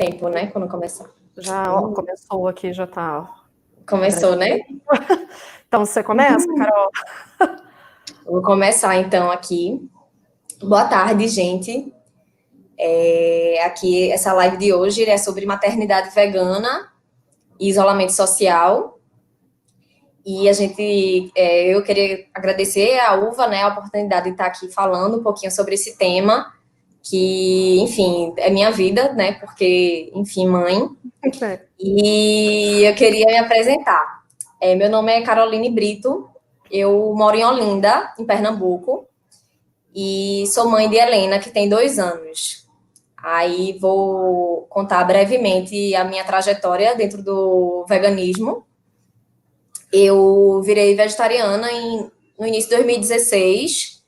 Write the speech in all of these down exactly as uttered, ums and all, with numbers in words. tempo, né? Quando começar. Já ó, começou aqui, já tá. Começou, né? Então você começa, Carol? Vou começar então aqui. Boa tarde, gente. É, aqui, essa live de hoje é sobre maternidade vegana e isolamento social. E a gente, é, eu queria agradecer à Uva, né, a oportunidade de estar aqui falando um pouquinho sobre esse tema, que, enfim, é minha vida, né, porque, enfim, mãe. Okay. E eu queria me apresentar. É, meu nome é Caroline Brito, eu moro em Olinda, em Pernambuco, e sou mãe de Helena, que tem dois anos. Aí vou contar brevemente a minha trajetória dentro do veganismo. Eu virei vegetariana em, no início de dois mil e dezesseis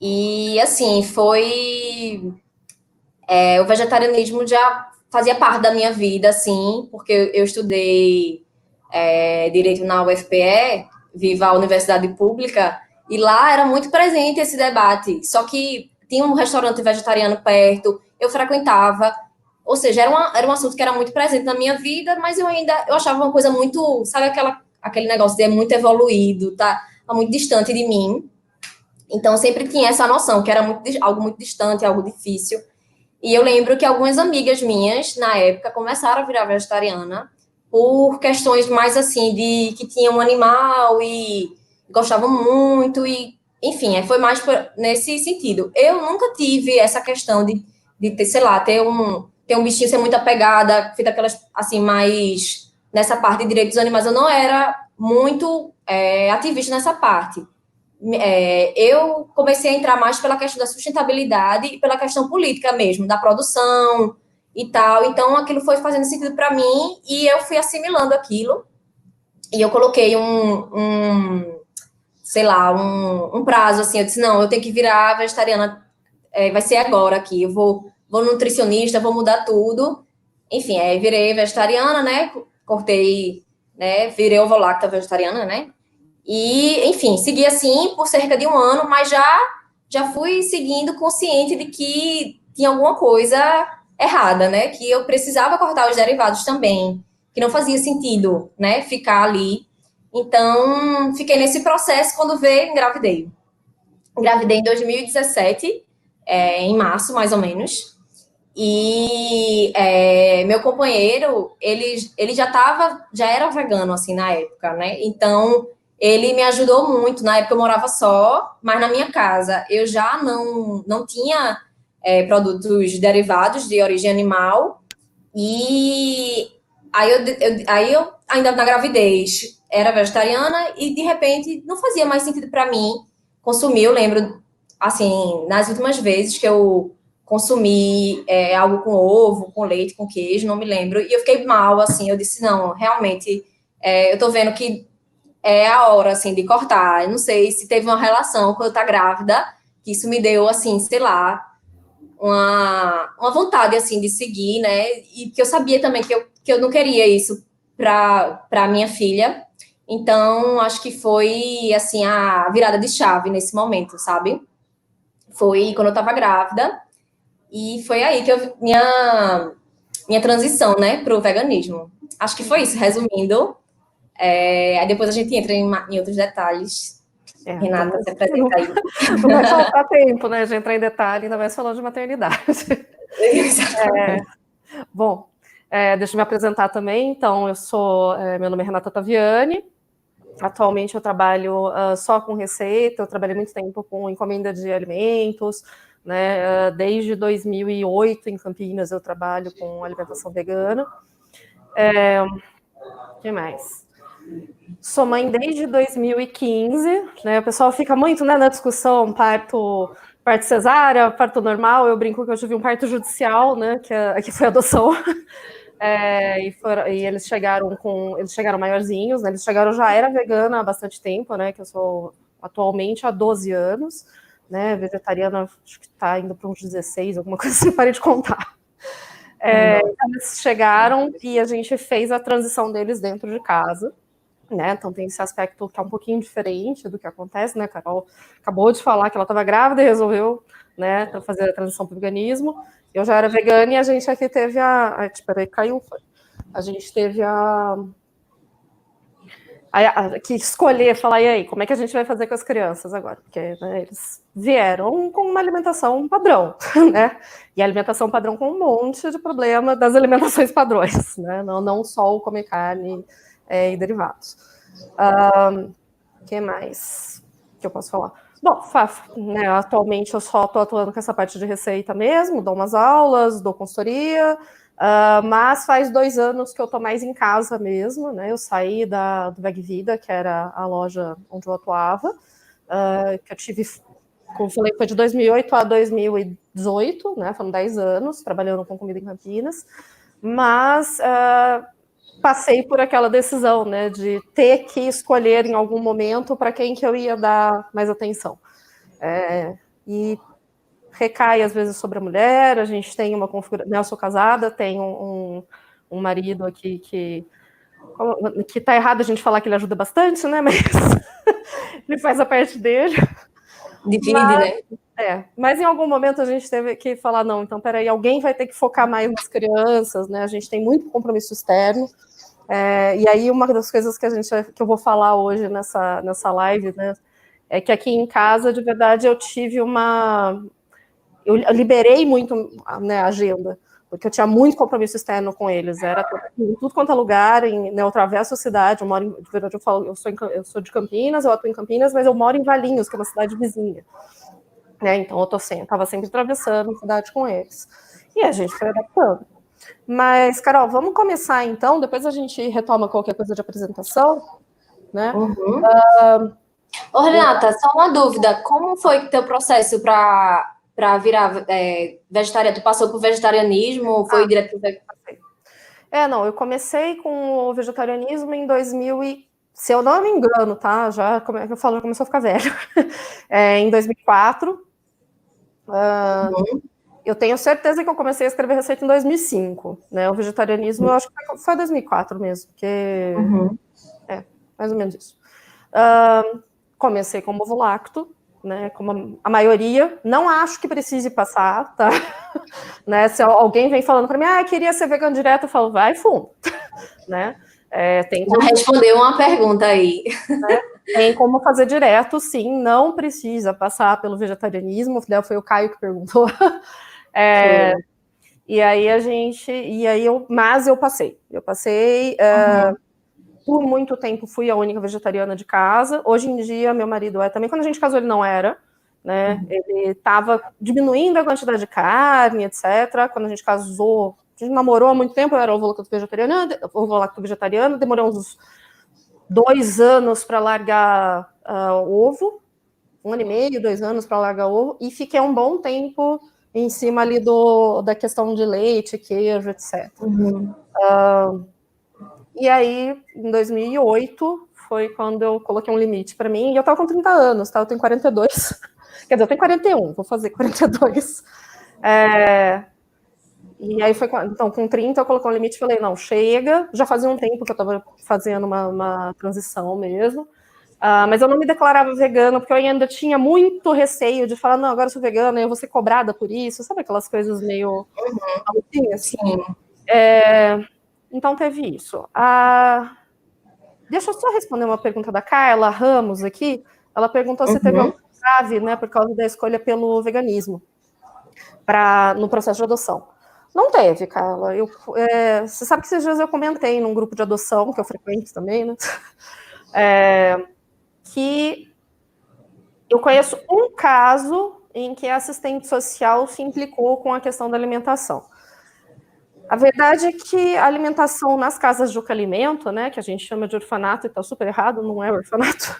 e, assim, foi... É, o vegetarianismo já fazia parte da minha vida, assim, porque eu estudei é, Direito na U F P E, viva a Universidade Pública, e lá era muito presente esse debate, só que tinha um restaurante vegetariano perto, eu frequentava... Ou seja, era, uma, era um assunto que era muito presente na minha vida, mas eu ainda eu achava uma coisa muito... Sabe aquela... aquele negócio de é muito evoluído, tá, tá muito distante de mim. Então, sempre tinha essa noção, que era muito, algo muito distante, algo difícil. E eu lembro que algumas amigas minhas, na época, começaram a virar vegetariana por questões mais, assim, de que tinham um animal e gostavam muito e, enfim, foi mais por, nesse sentido. Eu nunca tive essa questão de, de ter, sei lá, ter um, ter um bichinho, ser muito apegada, feita aquelas, assim, mais... Nessa parte de direitos dos animais, eu não era muito é, ativista nessa parte. É, eu comecei a entrar mais pela questão da sustentabilidade e pela questão política mesmo, da produção e tal. Então, aquilo foi fazendo sentido para mim e eu fui assimilando aquilo. E eu coloquei um, um sei lá, um, um prazo, assim. Eu disse, não, eu tenho que virar vegetariana, é, vai ser agora aqui. Eu vou, vou nutricionista, vou mudar tudo. Enfim, é, virei vegetariana, né? Cortei, né, virei ovo-lacta vegetariana, né, e, enfim, segui assim por cerca de um ano, mas já, já fui seguindo consciente de que tinha alguma coisa errada, né, que eu precisava cortar os derivados também, que não fazia sentido, né, ficar ali. Então, fiquei nesse processo. Quando veio, engravidei. Engravidei em dois mil e dezessete, é, em março, mais ou menos. E é, meu companheiro, ele, ele já tava, já era vegano, assim, na época, né? Então, ele me ajudou muito. Na época eu morava só, mas na minha casa eu já não, não tinha é, produtos derivados de origem animal. E aí eu, eu, aí eu, ainda na gravidez, era vegetariana e, de repente, não fazia mais sentido para mim consumir. Eu lembro, assim, nas últimas vezes que eu... consumir é, algo com ovo, com leite, com queijo, não me lembro. E eu fiquei mal, assim, eu disse, não, realmente, é, eu tô vendo que é a hora, assim, de cortar. Eu não sei se teve uma relação quando eu tá grávida, que isso me deu, assim, sei lá, uma, uma vontade, assim, de seguir, né? E que eu sabia também que eu, que eu não queria isso pra, pra minha filha. Então, acho que foi, assim, a virada de chave nesse momento, sabe? Foi quando eu tava grávida. E foi aí que eu, minha, minha transição, né, pro veganismo. Acho que foi isso, resumindo. É, aí depois a gente entra em, em outros detalhes. É, Renata, se apresenta aí. Não vai faltar tempo, né, de entrar em detalhe, ainda mais falando de maternidade. É, bom, é, deixa eu me apresentar também. Então, eu sou, é, meu nome é Renata Taviani. Atualmente eu trabalho uh, só com receita, eu trabalhei muito tempo com encomenda de alimentos, né? Desde dois mil e oito, em Campinas, eu trabalho com alimentação vegana. É, que mais? Sou mãe desde dois mil e quinze, né? O pessoal fica muito, né, na discussão parto, parto cesárea, parto normal. Eu brinco que eu tive um parto judicial, né? Que, que foi adoção. É, e, foram, e eles chegaram com, eles chegaram maiorzinhos, né? Eles chegaram, já era vegana há bastante tempo, né? Que eu sou atualmente há doze anos. Né, vegetariana, acho que está indo para uns dezesseis, alguma coisa assim, parei de contar. É, eles chegaram e a gente fez a transição deles dentro de casa, né? Então tem esse aspecto que é um pouquinho diferente do que acontece, né? Carol acabou de falar que ela estava grávida e resolveu, né, fazer a transição para o veganismo. Eu já era vegana e a gente aqui teve a... Ai, peraí, caiu. A gente teve a... a, a que escolher, falar, e aí, como é que a gente vai fazer com as crianças agora? Porque, né, eles vieram com uma alimentação padrão, né? E a alimentação padrão com um monte de problema das alimentações padrões, né? Não, não só o comer carne é, e derivados. O um, que mais que eu posso falar? Bom, né, atualmente eu só estou atuando com essa parte de receita mesmo, dou umas aulas, dou consultoria, uh, mas faz dois anos que eu estou mais em casa mesmo, né? Eu saí da, do Bag Vida, que era a loja onde eu atuava, uh, que eu tive, como eu falei, foi de dois mil e oito a dois mil e dezoito, né? Foram dez anos trabalhando com comida em Campinas, mas... Uh, passei por aquela decisão, né, de ter que escolher em algum momento para quem que eu ia dar mais atenção. É, e recai, às vezes, sobre a mulher, a gente tem uma configuração... Né, eu sou casada, tenho um, um marido aqui que... Que tá errado a gente falar que ele ajuda bastante, né, mas ele faz a parte dele. Divide, mas, né? É, mas em algum momento a gente teve que falar, não, então, peraí, alguém vai ter que focar mais nas crianças, né? A gente tem muito compromisso externo. É, e aí, uma das coisas que a gente que eu vou falar hoje nessa, nessa live, né, é que aqui em casa, de verdade, eu tive uma... Eu liberei muito, né, a agenda, porque eu tinha muito compromisso externo com eles. Era tudo, tudo quanto é lugar, em, né, eu atravesso a cidade, eu moro em... De verdade, eu falo, eu sou, em, eu sou de Campinas, eu atuo em Campinas, mas eu moro em Valinhos, que é uma cidade vizinha. Né, então, eu estava sempre atravessando a cidade com eles. E a gente foi adaptando. Mas, Carol, vamos começar, então. Depois a gente retoma qualquer coisa de apresentação. Né? Uhum. Uh, Ô, Renata, só uma dúvida. Como foi o teu processo para virar é, vegetariana? Tu passou por vegetarianismo ou foi ah, direto para o vegetarianismo? É, não. Eu comecei com o vegetarianismo em dois mil e quinze. Se eu não me engano, tá? Já, como é que eu falo, já começou a ficar velho. É, em dois mil e quatro. Uh, uhum. Eu tenho certeza que eu comecei a escrever receita em dois mil e cinco, né? O vegetarianismo, eu acho que foi em dois mil e quatro mesmo, porque... Uhum. É, mais ou menos isso. Uh, comecei com ovo lacto, né? Como a maioria. Não acho que precise passar, tá? Né? Se alguém vem falando pra mim, ah, queria ser vegano direto, eu falo, vai fundo, né? É, tem como... Respondeu uma pergunta aí. Né? Tem como fazer direto, sim, não precisa passar pelo vegetarianismo, foi o Caio que perguntou. É, e aí a gente, e aí eu, mas eu passei, eu passei, uhum. uh, por muito tempo fui a única vegetariana de casa, hoje em dia meu marido é também, quando a gente casou ele não era, né, uhum. Ele estava diminuindo a quantidade de carne, etcétera, quando a gente casou... A gente namorou há muito tempo, eu era ovo-lacto-vegetariana, ovo-lacto-vegetariana, demorou uns dois anos para largar uh, o ovo, um ano e meio, dois anos para largar o ovo, e fiquei um bom tempo em cima ali do, da questão de leite, queijo, etcétera. Uhum. Uh, e aí, em dois mil e oito, foi quando eu coloquei um limite para mim, e eu estava com trinta anos, tá? Eu tenho quarenta e dois, quer dizer, eu tenho quarenta e um, vou fazer quarenta e dois. É... E aí foi, então, com trinta eu coloquei um limite e falei, não, chega, já fazia um tempo que eu estava fazendo uma, uma transição mesmo, uh, mas eu não me declarava vegana, porque eu ainda tinha muito receio de falar, não, agora eu sou vegana, eu vou ser cobrada por isso, sabe aquelas coisas meio uhum. assim? É, então teve isso. Uh, deixa eu só responder uma pergunta da Carla Ramos aqui, ela perguntou uhum. se teve alguma grave, né, por causa da escolha pelo veganismo pra, no processo de adoção. Não teve, Carla. Eu, é, você sabe que esses dias eu comentei num grupo de adoção, que eu frequento também, né? É, que eu conheço um caso em que a assistente social se implicou com a questão da alimentação. A verdade é que a alimentação nas casas de acolhimento, né, que a gente chama de orfanato, e tá super errado, não é orfanato.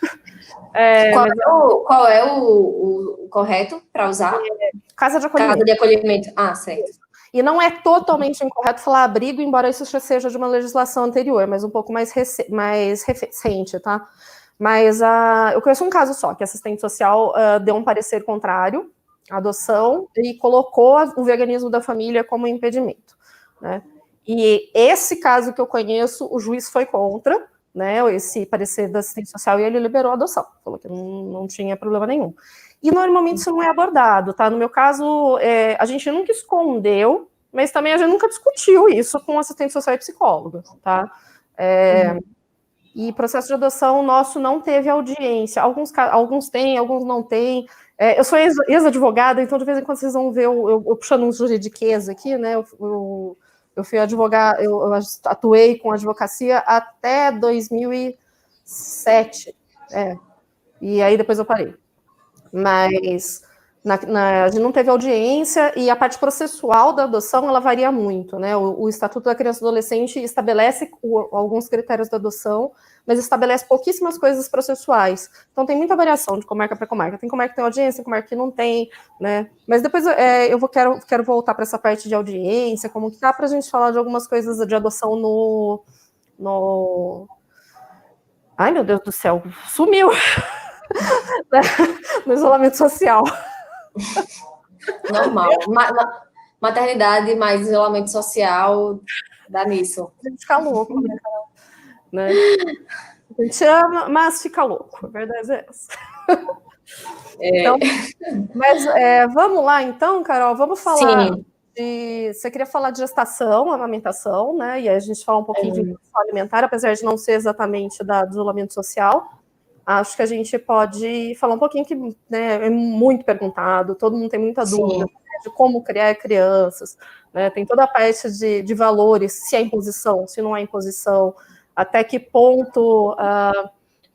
É, qual, mas... é o, qual é o, o, o correto para usar? É, casa de acolhimento. Casa de acolhimento, ah, certo. E não é totalmente incorreto falar abrigo, embora isso já seja de uma legislação anterior, mas um pouco mais, rec... mais recente, tá? Mas uh, eu conheço um caso só, que a assistente social uh, deu um parecer contrário à adoção e colocou o veganismo da família como impedimento, né? E esse caso que eu conheço, o juiz foi contra, né, esse parecer da assistência social, e ele liberou a adoção, falou que não, não tinha problema nenhum. E normalmente isso não é abordado, tá? No meu caso, é, a gente nunca escondeu, mas também a gente nunca discutiu isso com assistente social e psicólogo, tá? É, uhum. E processo de adoção nosso não teve audiência. Alguns, alguns têm, alguns não têm. É, eu sou ex-advogada, ex então de vez em quando vocês vão ver eu, eu, eu puxando um juridiquês aqui, né? Eu, eu, eu fui advogar, eu, eu atuei com advocacia até dois mil e sete, é. E aí depois eu parei. Mas na, na, a gente não teve audiência, e a parte processual da adoção, ela varia muito, né? O, o Estatuto da Criança e do Adolescente estabelece o, alguns critérios da adoção, mas estabelece pouquíssimas coisas processuais. Então tem muita variação de comarca para comarca. Tem comarca que tem audiência, tem comarca que não tem, né? Mas depois é, eu vou, quero, quero voltar para essa parte de audiência, como que dá para a gente falar de algumas coisas de adoção no... no... Ai, meu Deus do céu, sumiu! No isolamento social. Normal. Ma- maternidade mais isolamento social dá nisso. A gente fica louco, né? né? A gente ama, mas fica louco. A verdade é essa. É. Então, mas é, vamos lá, então, Carol. Vamos falar Sim. de... Você queria falar de gestação, amamentação, né? E aí a gente fala um pouquinho é. de alimentar, apesar de não ser exatamente da, do isolamento social. Acho que a gente pode falar um pouquinho que, né, é muito perguntado, todo mundo tem muita dúvida, né, de como criar crianças, né, tem toda a parte de, de valores, se é imposição, se não é imposição, até que ponto uh,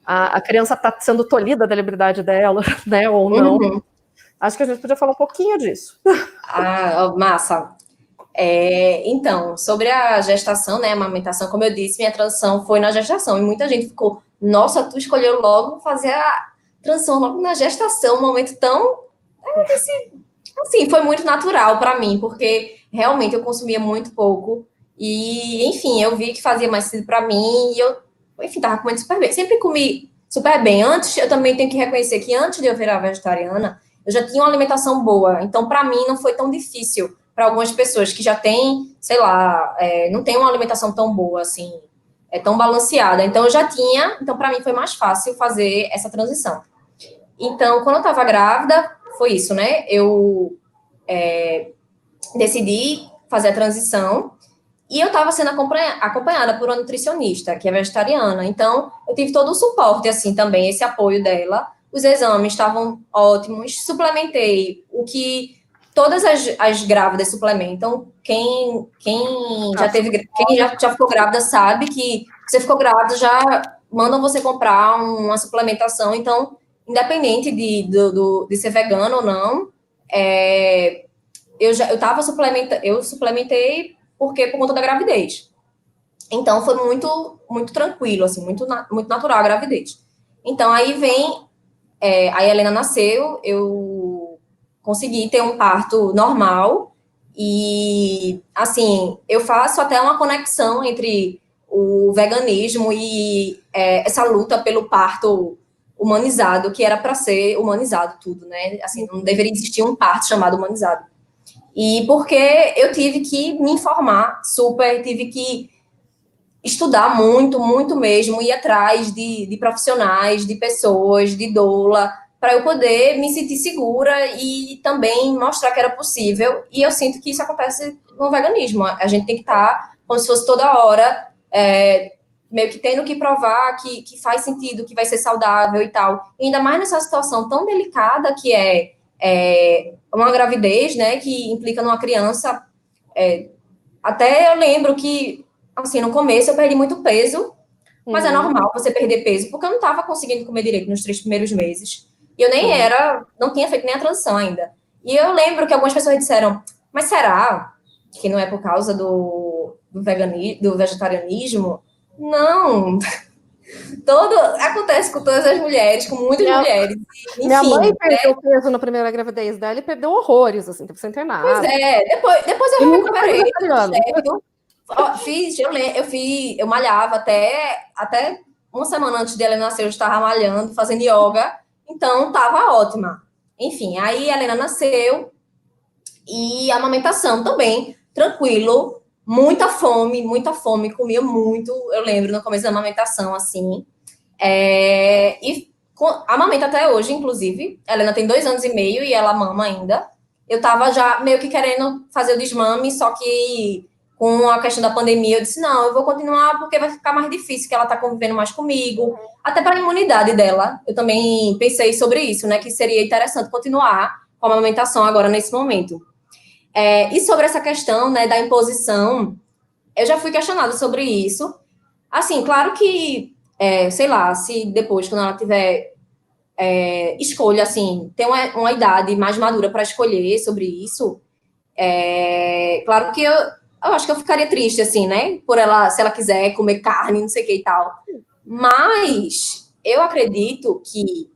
a, a criança está sendo tolhida da liberdade dela, né, ou não. Uhum. Acho que a gente podia falar um pouquinho disso. Ah, massa. É, então, sobre a gestação, né, a amamentação, como eu disse, minha transição foi na gestação, e muita gente ficou... Nossa, tu escolheu logo fazer a transição logo na gestação, um momento tão... Assim, foi muito natural para mim, porque realmente eu consumia muito pouco. E, enfim, eu vi que fazia mais sentido para mim e eu, enfim, tava comendo super bem. Sempre comi super bem. Antes, eu também tenho que reconhecer que antes de eu virar vegetariana, eu já tinha uma alimentação boa. Então, para mim, não foi tão difícil para algumas pessoas que já têm, sei lá, é, não tem uma alimentação tão boa, assim... é tão balanceada, então eu já tinha, então para mim foi mais fácil fazer essa transição. Então, quando eu estava grávida, foi isso, né, eu é, decidi fazer a transição, e eu estava sendo acompanhada por uma nutricionista, que é vegetariana, então eu tive todo o suporte, assim, também, esse apoio dela, os exames estavam ótimos, suplementei o que... Todas as, as grávidas suplementam. Quem, quem, já, teve, quem já, já ficou grávida sabe que você ficou grávida, já mandam você comprar uma suplementação. Então, independente de, do, do, de ser vegano ou não, é, eu, já, eu, tava suplementa, eu suplementei porque, por conta da gravidez. Então, foi muito, muito tranquilo, assim, muito, muito natural a gravidez. Então, aí vem... É, aí a Helena nasceu, eu... consegui ter um parto normal e, assim, eu faço até uma conexão entre o veganismo e é, essa luta pelo parto humanizado, que era para ser humanizado tudo, né? Assim, não deveria existir um parto chamado humanizado. E porque eu tive que me informar super, tive que estudar muito, muito mesmo, ir atrás de, de profissionais, de pessoas, de doula, para eu poder me sentir segura e também mostrar que era possível. E eu sinto que isso acontece no veganismo. A gente tem que estar como se fosse toda hora, é, meio que tendo que provar que, que faz sentido, que vai ser saudável e tal. E ainda mais nessa situação tão delicada que é, é uma gravidez, né, que implica numa criança. É, até eu lembro que, assim, no começo eu perdi muito peso, mas uhum. é normal você perder peso, porque eu não estava conseguindo comer direito nos três primeiros meses. E eu nem era, não tinha feito nem a transição ainda. E eu lembro que algumas pessoas disseram, mas será que não é por causa do, do, veganismo, do vegetarianismo? Não. Todo, acontece com todas as mulheres, com muitas minha, mulheres. Enfim, minha mãe perdeu né? peso na primeira gravidez dela e perdeu horrores, assim, teve que ser internada. Pois é, depois, depois eu recuperei. Eu, fiz, eu, eu, fiz, eu malhava até, até uma semana antes dela nascer, eu estava malhando, fazendo yoga. Então, estava ótima. Enfim, aí a Helena nasceu e a amamentação também, tranquilo. Muita fome, muita fome, comia muito, eu lembro, no começo da amamentação, assim. É, e amamenta até hoje, inclusive. A Helena tem dois anos e meio e ela mama ainda. Eu tava já meio que querendo fazer o desmame, só que com a questão da pandemia, eu disse, não, eu vou continuar porque vai ficar mais difícil, que ela tá convivendo mais comigo. Até para a imunidade dela, eu também pensei sobre isso, né, que seria interessante continuar com a amamentação agora, nesse momento. É, e sobre essa questão, né, da imposição, eu já fui questionada sobre isso. Assim, claro que, é, sei lá, se depois, quando ela tiver é, escolha, assim, ter uma, uma idade mais madura para escolher sobre isso, é, claro que eu, eu acho que eu ficaria triste, assim, né, por ela, se ela quiser comer carne, não sei o que e tal. Mas eu acredito que,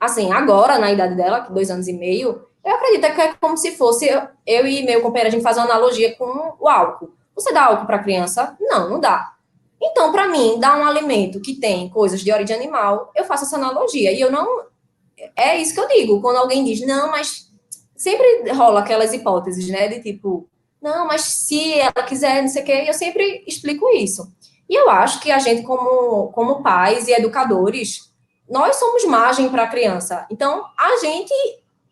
assim, agora, na idade dela, dois anos e meio... Eu acredito que é como se fosse, eu, eu e meu companheiro, a gente faz uma analogia com o álcool. Você dá álcool para criança? Não, não dá. Então, para mim, dar um alimento que tem coisas de origem animal, eu faço essa analogia. E eu não... É isso que eu digo. Quando alguém diz, não, mas... Sempre rola aquelas hipóteses, né? De tipo, não, mas se ela quiser, não sei o quê. Eu sempre explico isso. E eu acho que a gente, como, como pais e educadores, nós somos margem para a criança. Então, a gente...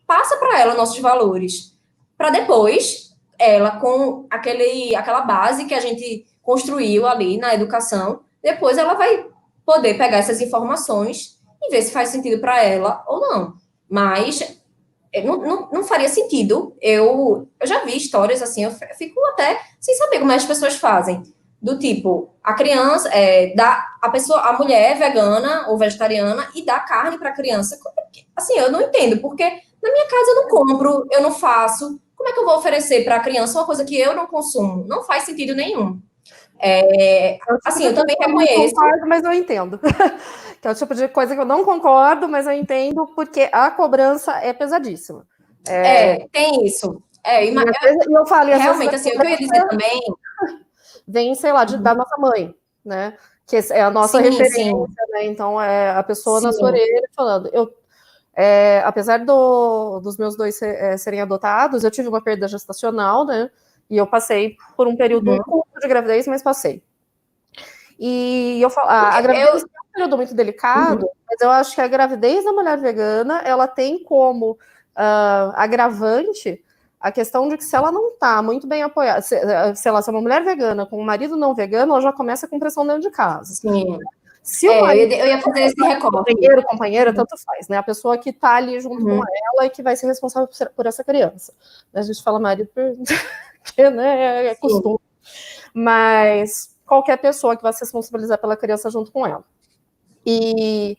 passa para ela nossos valores, para depois ela, com aquele, aquela base que a gente construiu ali na educação, depois ela vai poder pegar essas informações e ver se faz sentido para ela ou não. Mas não, não, não faria sentido, eu, eu já vi histórias assim, eu fico até sem saber como as pessoas fazem, do tipo, a criança, é, dá, a, pessoa, a mulher é vegana ou vegetariana e dá carne para a criança. Assim, eu não entendo, porque... Na minha casa eu não compro, eu não faço. Como é que eu vou oferecer para a criança uma coisa que eu não consumo? Não faz sentido nenhum. É, assim, eu também reconheço. Eu não concordo, mas eu entendo. Que é o tipo de coisa que eu não concordo, mas eu entendo, porque a cobrança é pesadíssima. É, é tem isso. É, e eu, eu falei realmente, assim, o que eu ia dizer também... Vem, sei lá, de, da nossa mãe, né? Que é a nossa sim, referência, sim. Né? Então, é a pessoa sim. Na sua orelha falando... Eu, É, apesar do, dos meus dois ser, é, serem adotados, eu tive uma perda gestacional, né? E eu passei por um período uhum. curto de gravidez, mas passei. E eu falo, a, a gravidez eu... é um período muito delicado, uhum. mas eu acho que a gravidez da mulher vegana, ela tem como uh, agravante a questão de que se ela não tá muito bem apoiada, se, sei lá, se é uma mulher vegana com um marido não vegano, ela já começa com pressão dentro de casa. Sim. Se é, marido, eu, ia, eu ia fazer esse recorte. Companheiro, companheira, tanto faz, né? A pessoa que tá ali junto uhum. com ela e que vai ser responsável por, por essa criança. A gente fala marido porque, né, é costume. Mas qualquer pessoa que vai se responsabilizar pela criança junto com ela. E...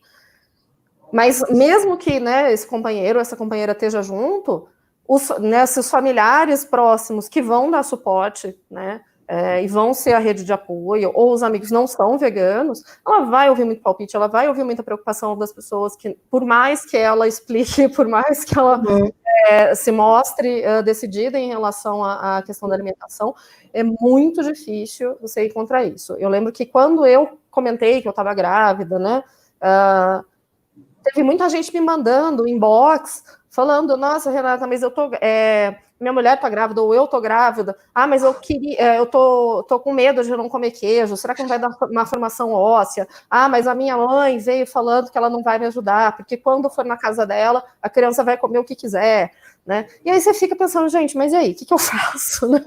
Mas mesmo que, né, esse companheiro, essa companheira esteja junto, os, né, esses familiares próximos que vão dar suporte, né, É, e vão ser a rede de apoio, ou os amigos não são veganos, ela vai ouvir muito palpite, ela vai ouvir muita preocupação das pessoas, que por mais que ela explique, por mais que ela uhum. é, se mostre uh, decidida em relação à, à questão da alimentação, é muito difícil você ir contra isso. Eu lembro que quando eu comentei que eu estava grávida, né, uh, teve muita gente me mandando inbox, falando, nossa, Renata, mas eu tô... É, minha mulher tá grávida, ou eu tô grávida, ah, mas eu queria, eu tô, tô com medo de não comer queijo, será que não vai dar uma formação óssea? Ah, mas a minha mãe veio falando que ela não vai me ajudar, porque quando for na casa dela, a criança vai comer o que quiser, né? E aí você fica pensando, gente, mas e aí, o que, que eu faço, né?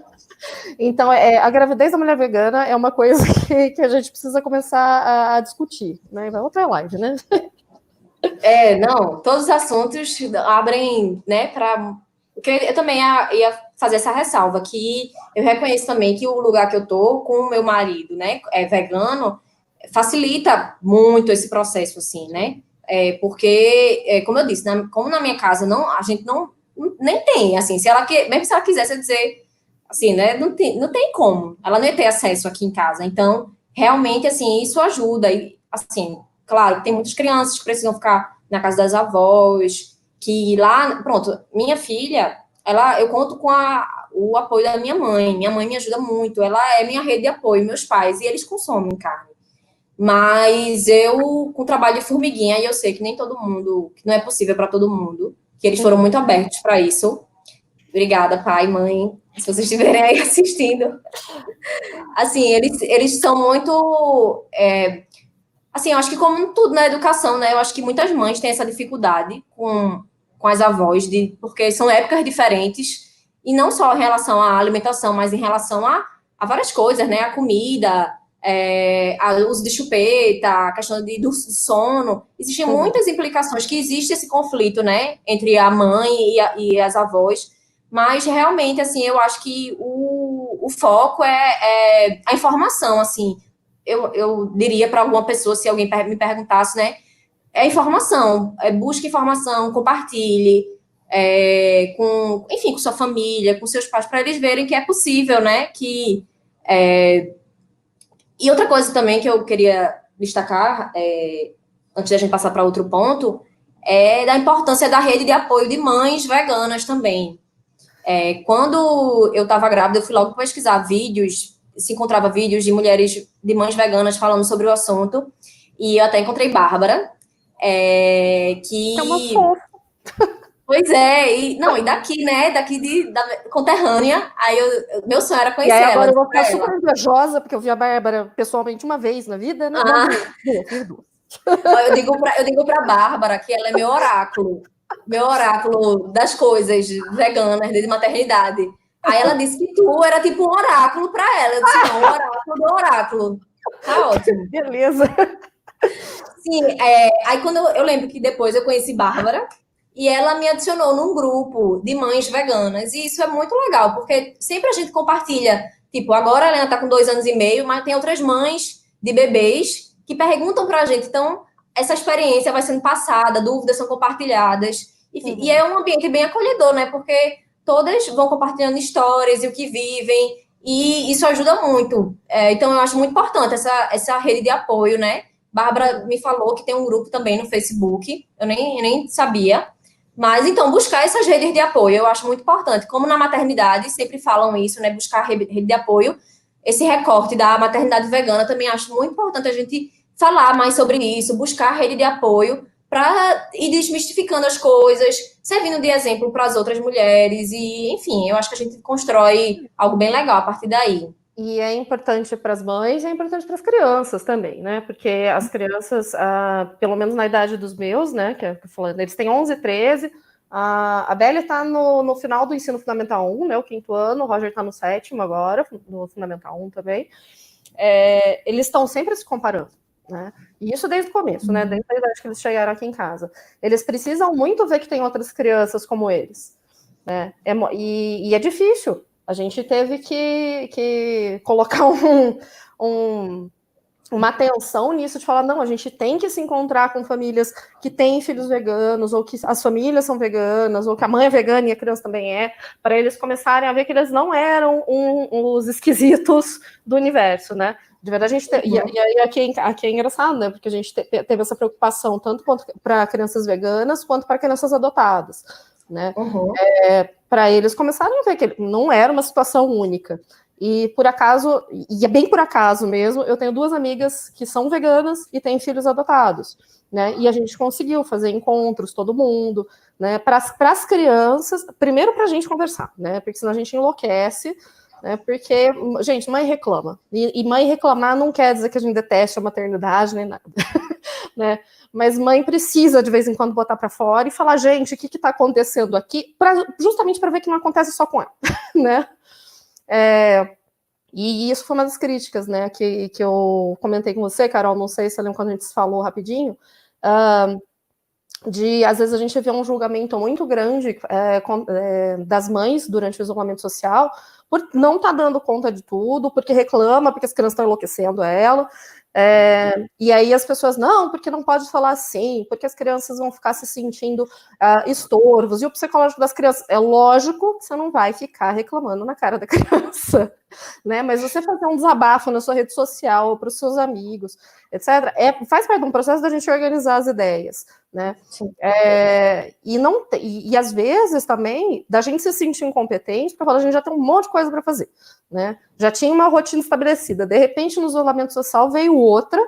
Então, é, a gravidez da mulher vegana é uma coisa que, que a gente precisa começar a, a discutir, né? Vai outra live, né? É, não, todos os assuntos abrem, né, para... Eu também ia fazer essa ressalva, que eu reconheço também que o lugar que eu tô com o meu marido, né, é vegano, facilita muito esse processo, assim, né, é, porque, é, como eu disse, na, como na minha casa, não, a gente não, nem tem, assim, se ela que, mesmo se ela quisesse dizer, assim, né, não tem, não tem como, ela não ia ter acesso aqui em casa, então, realmente, assim, isso ajuda, e, assim, claro, tem muitas crianças que precisam ficar na casa das avós, que lá, pronto, minha filha, ela, eu conto com a, o apoio da minha mãe, minha mãe me ajuda muito, ela é minha rede de apoio, meus pais, e eles consomem carne, mas eu, com trabalho de formiguinha, e eu sei que nem todo mundo, que não é possível para todo mundo, que eles foram muito abertos para isso, Obrigada, pai, mãe, se vocês estiverem aí assistindo. Assim, eles, eles são muito... É, assim, eu acho que como tudo na educação, né? Eu acho que muitas mães têm essa dificuldade com, com as avós, de, porque são épocas diferentes, e não só em relação à alimentação, mas em relação a, a várias coisas, né? A comida, é, a uso de chupeta, a questão de, do sono. Existem uhum. muitas implicações que existe esse conflito, né? Entre a mãe e, a, e as avós. Mas, realmente, assim, eu acho que o, o foco é, é a informação, assim. Eu, eu diria para alguma pessoa, se alguém me perguntasse, né? É informação. É, busque informação, compartilhe. É, com, enfim, com sua família, com seus pais, para eles verem que é possível, né? Que, é... E outra coisa também que eu queria destacar, é, antes da gente passar para outro ponto, é da importância da rede de apoio de mães veganas também. É, quando eu estava grávida, eu fui logo pesquisar vídeos, se encontrava vídeos de mulheres, de mães veganas falando sobre o assunto, e eu até encontrei Bárbara, é, que... É uma fofa. Pois é, e, não, e daqui, né, daqui de, da conterrânea, aí eu, meu sonho era conhecer ela. E aí agora ela, eu vou ficar super invejosa, porque eu vi a Bárbara pessoalmente uma vez na vida, né? Ah. Eu digo pra, eu digo pra Bárbara que ela é meu oráculo, meu oráculo das coisas veganas, de maternidade. Aí ela disse que tu era tipo um oráculo pra ela, eu disse, não, um oráculo do oráculo, tá ótimo. Beleza. Sim, é, aí quando eu, eu lembro que depois eu conheci Bárbara, e ela me adicionou num grupo de mães veganas. E isso é muito legal, porque sempre a gente compartilha. Tipo, agora a Helena está com dois anos e meio, mas tem outras mães de bebês que perguntam para a gente. Então, essa experiência vai sendo passada, dúvidas são compartilhadas. E, uhum. e é um ambiente bem acolhedor, né? Porque todas vão compartilhando histórias e o que vivem. E isso ajuda muito. É, então, eu acho muito importante essa, essa rede de apoio, né? Bárbara me falou que tem um grupo também no Facebook. Eu nem, eu nem sabia. Mas, então, buscar essas redes de apoio, eu acho muito importante. Como na maternidade, sempre falam isso, né? Buscar rede de apoio. Esse recorte da maternidade vegana, também acho muito importante a gente falar mais sobre isso, buscar rede de apoio para ir desmistificando as coisas, servindo de exemplo para as outras mulheres. E, enfim, eu acho que a gente constrói algo bem legal a partir daí. E é importante para as mães e é importante para as crianças também, né? Porque as crianças, ah, pelo menos na idade dos meus, né? Que eu tô falando, eles têm onze, treze. Ah, a Bélia está no, no final do ensino fundamental um, né? O quinto ano. O Roger está no sétimo agora, no fundamental um também. É, eles estão sempre se comparando, né? E isso desde o começo, né? Desde a idade que eles chegaram aqui em casa. Eles precisam muito ver que tem outras crianças como eles, né? É, e, e é difícil. A gente teve que, que colocar um, um, uma atenção nisso, de falar, não, a gente tem que se encontrar com famílias que têm filhos veganos, ou que as famílias são veganas, ou que a mãe é vegana e a criança também é, para eles começarem a ver que eles não eram um, um, os esquisitos do universo, né? De verdade, a gente teve, e, e aí aqui, aqui é engraçado, né? Porque a gente te, teve essa preocupação tanto para crianças veganas quanto para crianças adotadas, né? Uhum. É, para eles começarem a ver que não era uma situação única. E por acaso, e é bem por acaso mesmo, eu tenho duas amigas que são veganas e têm filhos adotados, né? E a gente conseguiu fazer encontros, todo mundo, né? Para as crianças, primeiro para a gente conversar, né? Porque senão a gente enlouquece, né? Porque, gente, mãe reclama. E, e mãe reclamar não quer dizer que a gente deteste a maternidade nem nada, né? Mas mãe precisa, de vez em quando, botar para fora e falar, gente, o que está acontecendo aqui? Pra, justamente para ver que não acontece só com ela, né? É, e isso foi uma das críticas, né, que, que eu comentei com você, Carol, não sei se você lembra quando a gente falou rapidinho, uh, de, às vezes, a gente vê um julgamento muito grande é, com, é, das mães durante o isolamento social, por não estar tá dando conta de tudo, porque reclama, porque as crianças estão enlouquecendo ela, É, uhum. E aí as pessoas, não, porque não pode falar assim, porque as crianças vão ficar se sentindo uh, estorvos, e o psicológico das crianças, é lógico que você não vai ficar reclamando na cara da criança, né, mas você fazer um desabafo na sua rede social, para os seus amigos, etcétera, é, faz parte de um processo da gente organizar as ideias, né, é, e, não, e, e às vezes também, da gente se sentir incompetente, porque fala, a gente já tem um monte de coisa para fazer, né, já tinha uma rotina estabelecida, de repente no isolamento social veio outra,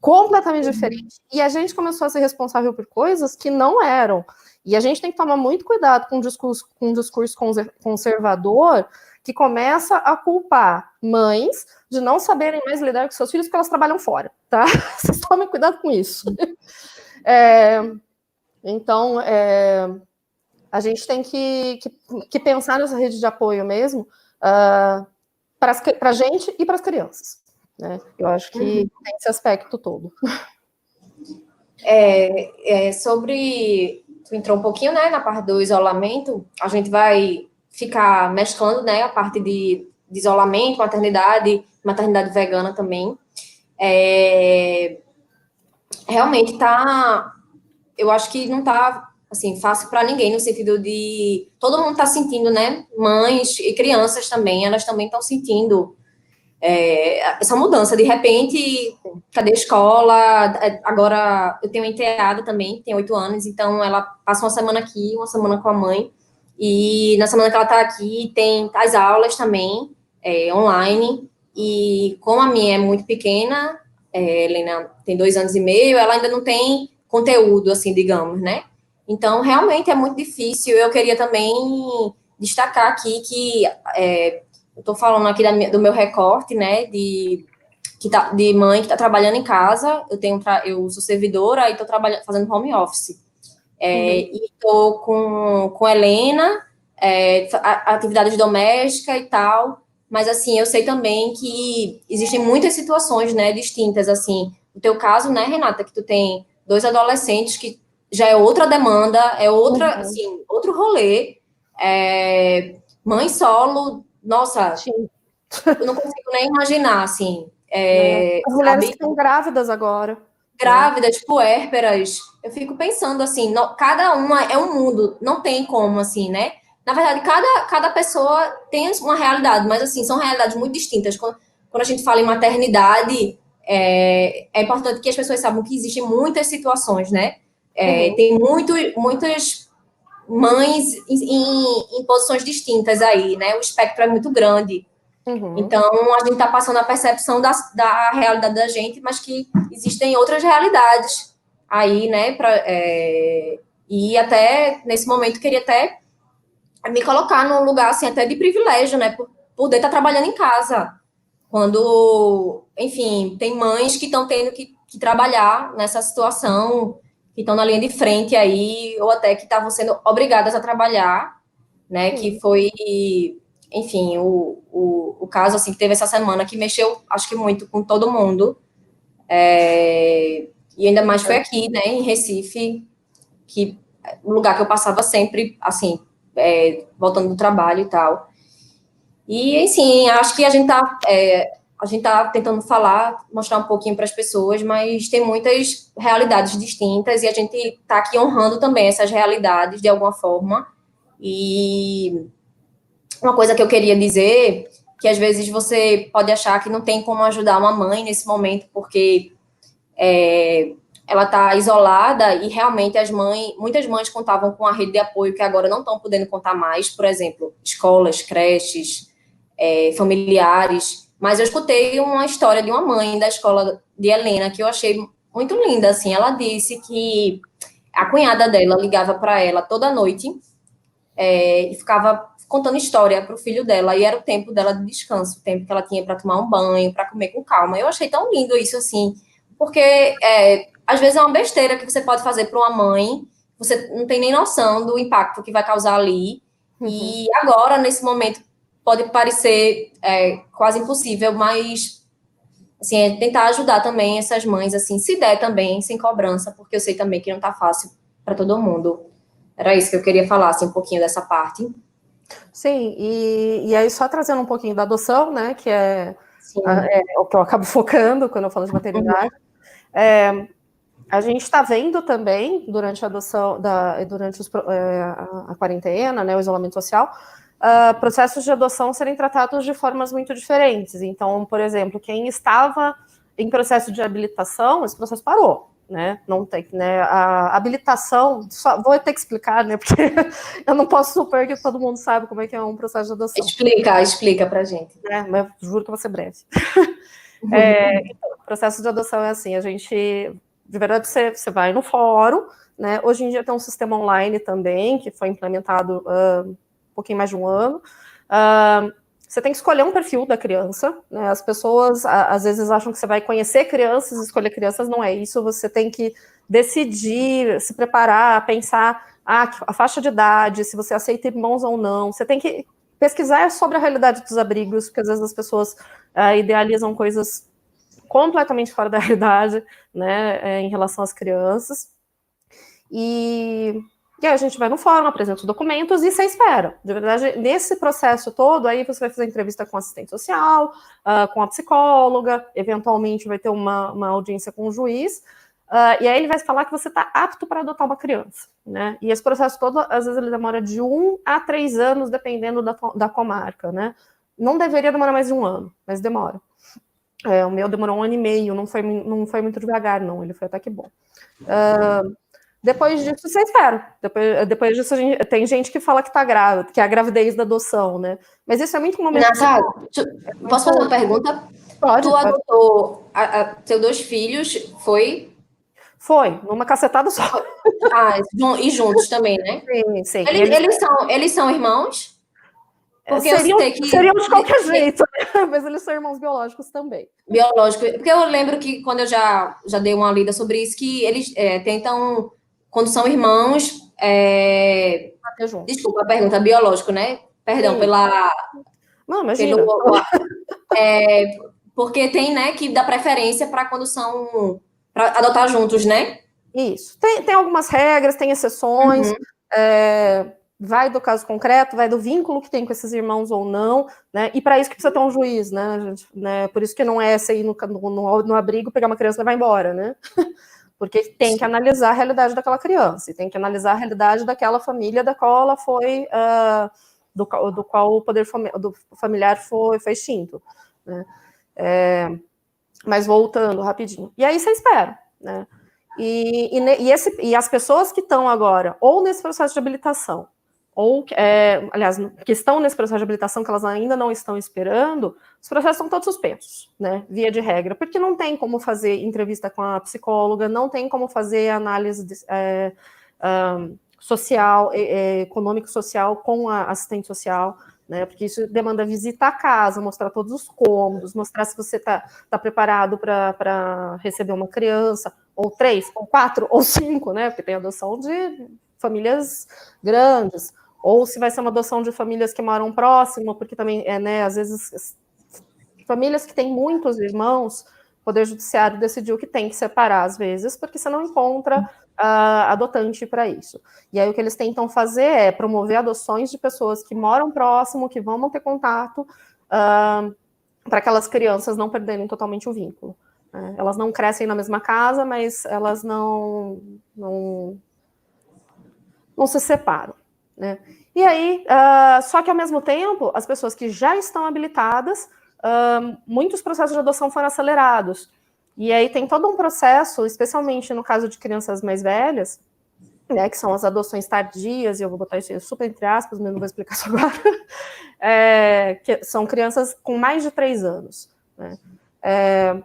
completamente uhum. diferente, e a gente começou a ser responsável por coisas que não eram, E a gente tem que tomar muito cuidado com o discurso, com o discurso conservador, que começa a culpar mães de não saberem mais lidar com seus filhos porque elas trabalham fora, tá? Vocês tomem cuidado com isso. É, então, é, a gente tem que, que, que pensar nessa rede de apoio mesmo, uh, para a gente e para as crianças, né? Eu acho que tem esse aspecto todo. É, é, sobre... Tu entrou um pouquinho, né, na parte do isolamento. A gente vai ficar mesclando, né, a parte de, de isolamento, maternidade, maternidade vegana também. É, realmente tá... Eu acho que não tá, assim, fácil para ninguém, no sentido de... Todo mundo tá sentindo, né? Mães e crianças também, elas também estão sentindo é, essa mudança. De repente, cadê a escola? Agora, eu tenho uma enteada também, tem oito anos, então ela passa uma semana aqui, uma semana com a mãe, e na semana que ela tá aqui, tem as aulas também, é, online, e como a minha é muito pequena, é, Helena tem dois anos e meio, ela ainda não tem... conteúdo, assim, digamos, né? Então, realmente é muito difícil. Eu queria também destacar aqui que, é, eu tô falando aqui da minha, do meu recorte, né, de, que tá, de mãe que tá trabalhando em casa. Eu tenho, eu sou servidora e tô trabalhando, fazendo home office. É, uhum. E tô com, com Helena, é, atividades domésticas e tal, mas, assim, eu sei também que existem muitas situações, né, distintas, assim. No teu caso, né, Renata, que tu tem dois adolescentes, que já é outra demanda, é outra, uhum. assim, outro rolê. É... Mãe solo, nossa, sim. Eu não consigo nem imaginar, assim. É, as mulheres sabe? Que estão grávidas agora. Grávidas, puérperas. Eu fico pensando, assim, no, cada uma é um mundo, não tem como, assim, né? Na verdade, cada, cada pessoa tem uma realidade, mas, assim, são realidades muito distintas. Quando, quando a gente fala em maternidade... É, é importante que as pessoas saibam que existem muitas situações, né? É, uhum. Tem muito, muitas mães em, em, em posições distintas aí, né? O espectro é muito grande. Uhum. Então, a gente está passando a percepção da, da realidade da gente, mas que existem outras realidades aí, né? Pra, é, e até, nesse momento, queria até me colocar num lugar, assim, até de privilégio, né? Por poder estar tá trabalhando em casa. Quando, enfim, tem mães que estão tendo que, que trabalhar nessa situação, que estão na linha de frente aí, ou até que estavam sendo obrigadas a trabalhar, né, que foi, enfim, o, o, o caso, assim, que teve essa semana, que mexeu, acho que muito, com todo mundo, é, e ainda mais foi aqui, né, em Recife, que o lugar que eu passava sempre, assim, é, voltando do trabalho e tal. E, enfim, acho que a gente está é, tá tentando falar, mostrar um pouquinho para as pessoas, mas tem muitas realidades distintas e a gente está aqui honrando também essas realidades de alguma forma. E uma coisa que eu queria dizer, que às vezes você pode achar que não tem como ajudar uma mãe nesse momento, porque é, ela está isolada e realmente as mães, muitas mães contavam com a rede de apoio que agora não estão podendo contar mais, por exemplo, escolas, creches... É, familiares, mas eu escutei uma história de uma mãe da escola de Helena, que eu achei muito linda, assim, ela disse que a cunhada dela ligava para ela toda noite é, e ficava contando história para o filho dela, e era o tempo dela de descanso, o tempo que ela tinha para tomar um banho, para comer com calma. Eu achei tão lindo isso, assim, porque é, às vezes é uma besteira que você pode fazer para uma mãe, você não tem nem noção do impacto que vai causar ali, uhum. E agora, nesse momento, pode parecer é, quase impossível, mas, assim, é tentar ajudar também essas mães, assim, se der também, sem cobrança, porque eu sei também que não tá fácil para todo mundo. Era isso que eu queria falar, assim, um pouquinho dessa parte. Sim, e, e aí só trazendo um pouquinho da adoção, né, que é, a, é o que eu acabo focando quando eu falo de maternidade. É, a gente está vendo também, durante a adoção, da, durante os, é, a, a quarentena, né, o isolamento social, Uh, processos de adoção serem tratados de formas muito diferentes. Então, por exemplo, quem estava em processo de habilitação, esse processo parou, né? Não tem, né? A habilitação, só vou ter que explicar, né? Porque eu não posso supor que todo mundo sabe como é que é um processo de adoção. Explica, explica pra gente. É, mas juro que vou ser breve. É, então, processo de adoção é assim, a gente de verdade, você, você vai no fórum, né? Hoje em dia tem um sistema online também, que foi implementado uh, um pouquinho mais de um ano. Uh, você tem que escolher um perfil da criança, né? As pessoas, a, às vezes, acham que você vai conhecer crianças, escolher crianças, não é isso. Você tem que decidir, se preparar, pensar ah, a faixa de idade, se você aceita irmãos ou não. Você tem que pesquisar sobre a realidade dos abrigos, porque às vezes as pessoas uh, idealizam coisas completamente fora da realidade, né, em relação às crianças. E, e aí a gente vai no fórum, apresenta os documentos e você espera. De verdade, nesse processo todo, aí você vai fazer entrevista com assistente social, uh, com a psicóloga, eventualmente vai ter uma, uma audiência com o juiz, uh, e aí ele vai falar que você está apto para adotar uma criança, né? E esse processo todo, às vezes, ele demora de um a três anos, dependendo da, da comarca, né? Não deveria demorar mais de um ano, mas demora. É, o meu demorou um ano e meio, não foi, não foi muito devagar, não, ele foi até que bom. Uh, depois disso, você espera. Depois, depois disso, a gente, tem gente que fala que tá grávida, que é a gravidez da adoção, né? Mas isso é muito comum. Natália, é posso fazer uma pergunta? Pode. Tu pode. adotou a, a, teus dois filhos, foi? Foi, numa cacetada só. Ah, e juntos também, né? Sim, sim. Eles, eles... Eles, são, eles são irmãos? Porque seriam, que... seriam de qualquer jeito, né? Mas eles são irmãos biológicos também. Biológico, porque eu lembro que quando eu já, já dei uma lida sobre isso, que eles é, tentam, quando são irmãos, é... desculpa a pergunta, biológico, né? Perdão, sim. pela... Não, imagina. Pelo... é, porque tem, né, que dá preferência para quando são... para adotar juntos, né? Isso. Tem, tem algumas regras, tem exceções, uhum. é... vai do caso concreto, vai do vínculo que tem com esses irmãos ou não, né? E para isso que precisa ter um juiz, né, gente? Né? Por isso que não é essa aí no, no, no abrigo, pegar uma criança e levar embora, né? Porque tem que analisar a realidade daquela criança, e tem que analisar a realidade daquela família da qual ela foi, uh, do, do qual o poder fami- do familiar foi, foi extinto, né? É, mas voltando rapidinho. E aí você espera, né? E, e, e, esse, e as pessoas que estão agora, ou nesse processo de habilitação, ou, é, aliás, que estão nesse processo de habilitação, que elas ainda não estão esperando, os processos são todos suspensos, né, via de regra, porque não tem como fazer entrevista com a psicóloga, não tem como fazer análise de, é, um, social, é, econômico-social com a assistente social, né, porque isso demanda visitar a casa, mostrar todos os cômodos, mostrar se você está tá preparado para receber uma criança, ou três, ou quatro, ou cinco, né, porque tem adoção de famílias grandes, ou se vai ser uma adoção de famílias que moram próximo, porque também, é, né, às vezes, famílias que têm muitos irmãos, o Poder Judiciário decidiu que tem que separar, às vezes, porque você não encontra uh, adotante para isso. E aí o que eles tentam fazer é promover adoções de pessoas que moram próximo, que vão manter contato, uh, para aquelas crianças não perderem totalmente o vínculo, né? Elas não crescem na mesma casa, mas elas não... não não se separam, né? E aí, uh, só que ao mesmo tempo, as pessoas que já estão habilitadas, uh, muitos processos de adoção foram acelerados. E aí tem todo um processo, especialmente no caso de crianças mais velhas, né, que são as adoções tardias, e eu vou botar isso super entre aspas, mas não vou explicar isso agora, é, que são crianças com mais de três anos, né? É,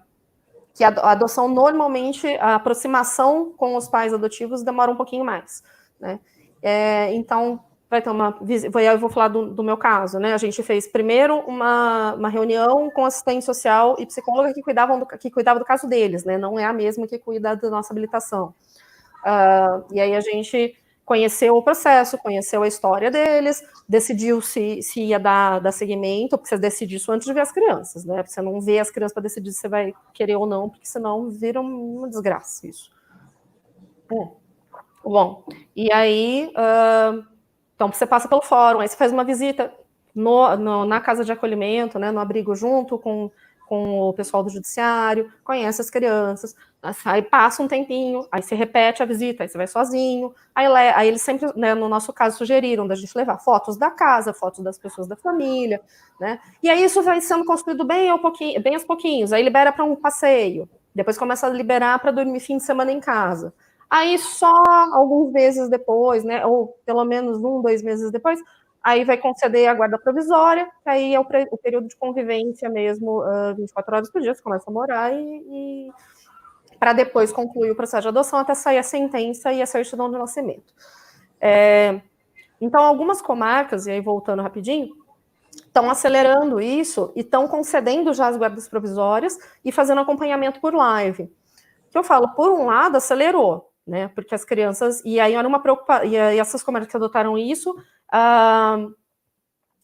que a adoção, normalmente, a aproximação com os pais adotivos demora um pouquinho mais, né? É, então, vai ter uma... Eu vou falar do, do meu caso, né? A gente fez primeiro uma, uma reunião com assistente social e psicóloga que cuidavam do, que cuidava do caso deles, né? Não é a mesma que cuida da nossa habilitação. Uh, e aí a gente conheceu o processo, conheceu a história deles, decidiu se, se ia dar, dar seguimento, porque você decide isso antes de ver as crianças, né? Porque você não vê as crianças para decidir se você vai querer ou não, porque senão vira uma desgraça isso. É. Bom, e aí, uh, então você passa pelo fórum, aí você faz uma visita no, no, na casa de acolhimento, né, no abrigo junto com, com o pessoal do judiciário, conhece as crianças, aí passa um tempinho, aí você repete a visita, aí você vai sozinho, aí, aí eles sempre, né, no nosso caso, sugeriram da gente levar fotos da casa, fotos das pessoas da família, né, e aí isso vai sendo construído bem, ao pouquinho, bem aos pouquinhos, aí libera para um passeio, depois começa a liberar para dormir fim de semana em casa. Aí só alguns meses depois, né, ou pelo menos um, dois meses depois, aí vai conceder a guarda provisória, que aí é o, pre- o período de convivência mesmo, uh, vinte e quatro horas por dia, você começa a morar e, e para depois concluir o processo de adoção até sair a sentença e a certidão de nascimento. É, então, algumas comarcas, e aí voltando rapidinho, estão acelerando isso e estão concedendo já as guardas provisórias e fazendo acompanhamento por live. Que eu falo, por um lado, acelerou, né? Porque as crianças... E aí era uma preocupação... E essas comarcas que adotaram isso... Ah,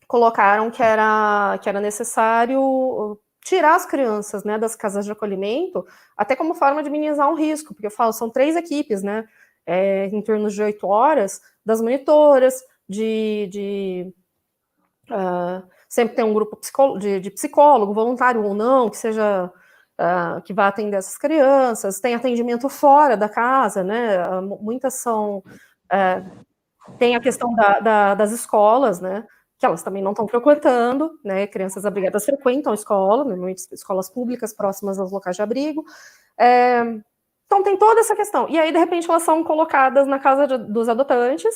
colocaram que era, que era necessário tirar as crianças, né, das casas de acolhimento, até como forma de minimizar um risco, porque eu falo, são três equipes, né, é, em torno de oito horas, das monitoras, de... de uh, sempre tem um grupo psicó- de, de psicólogo, voluntário ou não, que seja... Uh, que vá atender essas crianças, tem atendimento fora da casa, né, uh, muitas são... Uh, tem a questão da, da, das escolas, né, que elas também não estão frequentando, né? Crianças abrigadas frequentam a escola, normalmente escolas públicas próximas aos locais de abrigo. É, então, tem toda essa questão. E aí, de repente, elas são colocadas na casa de, dos adotantes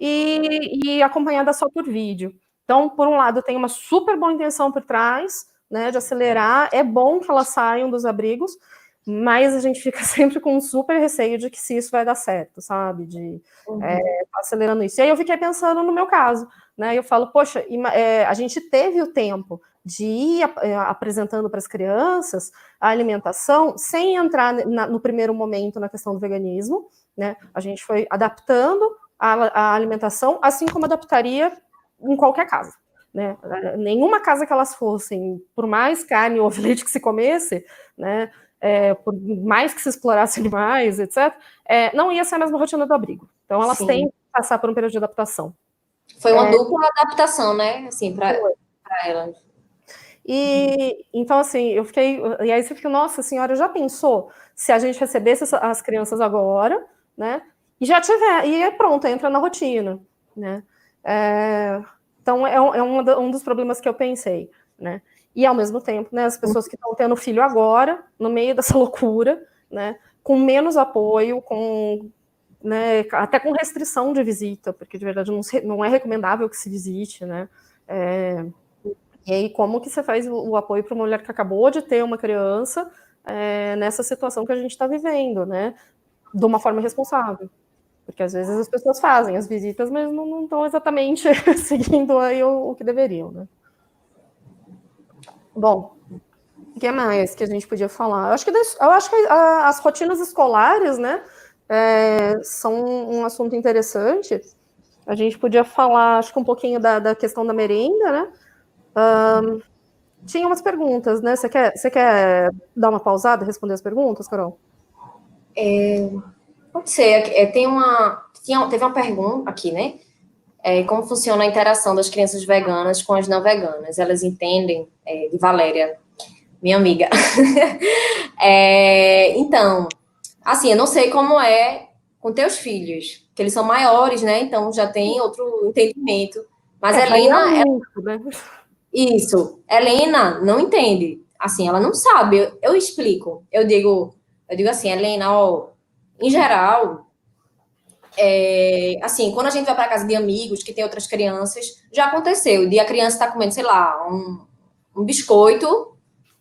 e, e acompanhadas só por vídeo. Então, por um lado, tem uma super boa intenção por trás, né, de acelerar. É bom que elas saiam dos abrigos, mas a gente fica sempre com um super receio de que se isso vai dar certo, sabe? De uhum. é, tá acelerando isso. E aí eu fiquei pensando no meu caso, né? Eu falo, poxa, é, a gente teve o tempo de ir apresentando para as crianças a alimentação sem entrar na, no primeiro momento na questão do veganismo, né? A gente foi adaptando a, a alimentação, assim como adaptaria em qualquer casa, né? Nenhuma casa que elas fossem, por mais carne ou leite que se comesse, né? É, por mais que se explorasse animais, etcétera, é, não ia ser a mesma rotina do abrigo. Então, elas Sim. têm que passar por um período de adaptação. Foi uma é... dupla adaptação, né? Assim, para elas. E, então, assim, eu fiquei... E aí você fica, nossa senhora, já pensou se a gente recebesse as crianças agora, né? E já tiver... E é pronto, entra na rotina, né? É, então, é, um, é um dos problemas que eu pensei, né? E, ao mesmo tempo, né, as pessoas que estão tendo filho agora, no meio dessa loucura, né, com menos apoio, com, né, até com restrição de visita, porque, de verdade, não, se, não é recomendável que se visite, né? É, e aí, como que você faz o, o apoio para uma mulher que acabou de ter uma criança é, nessa situação que a gente está vivendo, né? De uma forma responsável. Porque, às vezes, as pessoas fazem as visitas, mas não estão exatamente seguindo aí o, o que deveriam, né? Bom, o que mais que a gente podia falar? Eu acho que, eu acho que as rotinas escolares, né, é, são um assunto interessante. A gente podia falar, acho que um pouquinho da, da questão da merenda, né? Um, tinha umas perguntas, né? Você quer, você quer dar uma pausada e responder as perguntas, Carol? É, pode ser. É, tem uma, tinha, teve uma pergunta aqui, né? É, como funciona a interação das crianças veganas com as não veganas? Elas entendem, é, de Valéria, minha amiga. é, então, assim, eu não sei como é com teus filhos, que eles são maiores, né? Então, já tem outro entendimento. Mas é, Helena... Ela, isso. Helena não entende. Assim, ela não sabe. Eu, eu explico. Eu digo, eu digo assim, Helena, ó, em geral... É, assim, quando a gente vai para casa de amigos que tem outras crianças, já aconteceu de a criança estar tá comendo, sei lá, um, um biscoito,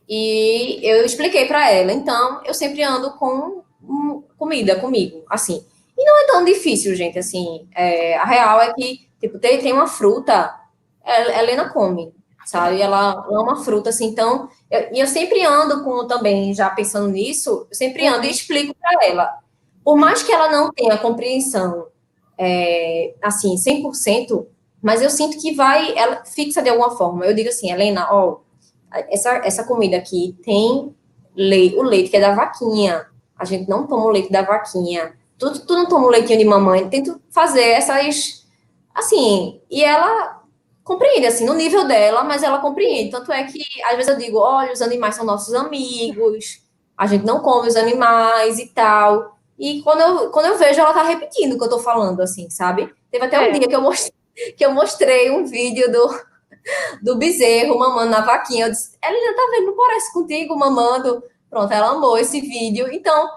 e eu expliquei para ela, então eu sempre ando com um, comida comigo, assim, e não é tão difícil, gente, assim, é, a real é que, tipo, tem, tem uma fruta, a Helena come, sabe, ela ama fruta, assim, então, eu, e eu sempre ando com, também, já pensando nisso, eu sempre ando e explico para ela. Por mais que ela não tenha compreensão, é, assim, cem por cento, mas eu sinto que vai, ela fixa de alguma forma. Eu digo assim, Helena, ó, essa, essa comida aqui tem leite, o leite que é da vaquinha. A gente não toma o leite da vaquinha. Tu, tu não toma o leitinho de mamãe. Tento fazer essas, assim, e ela compreende, assim, no nível dela, mas ela compreende. Tanto é que, às vezes eu digo, olha, os animais são nossos amigos, a gente não come os animais e tal. E quando eu, quando eu vejo, ela tá repetindo o que eu tô falando, assim, sabe? Teve até um é. dia que eu, mostrei, que eu mostrei um vídeo do, do bezerro mamando na vaquinha. Eu disse, Helena, tá vendo? Não parece contigo mamando. Pronto, ela amou esse vídeo. Então,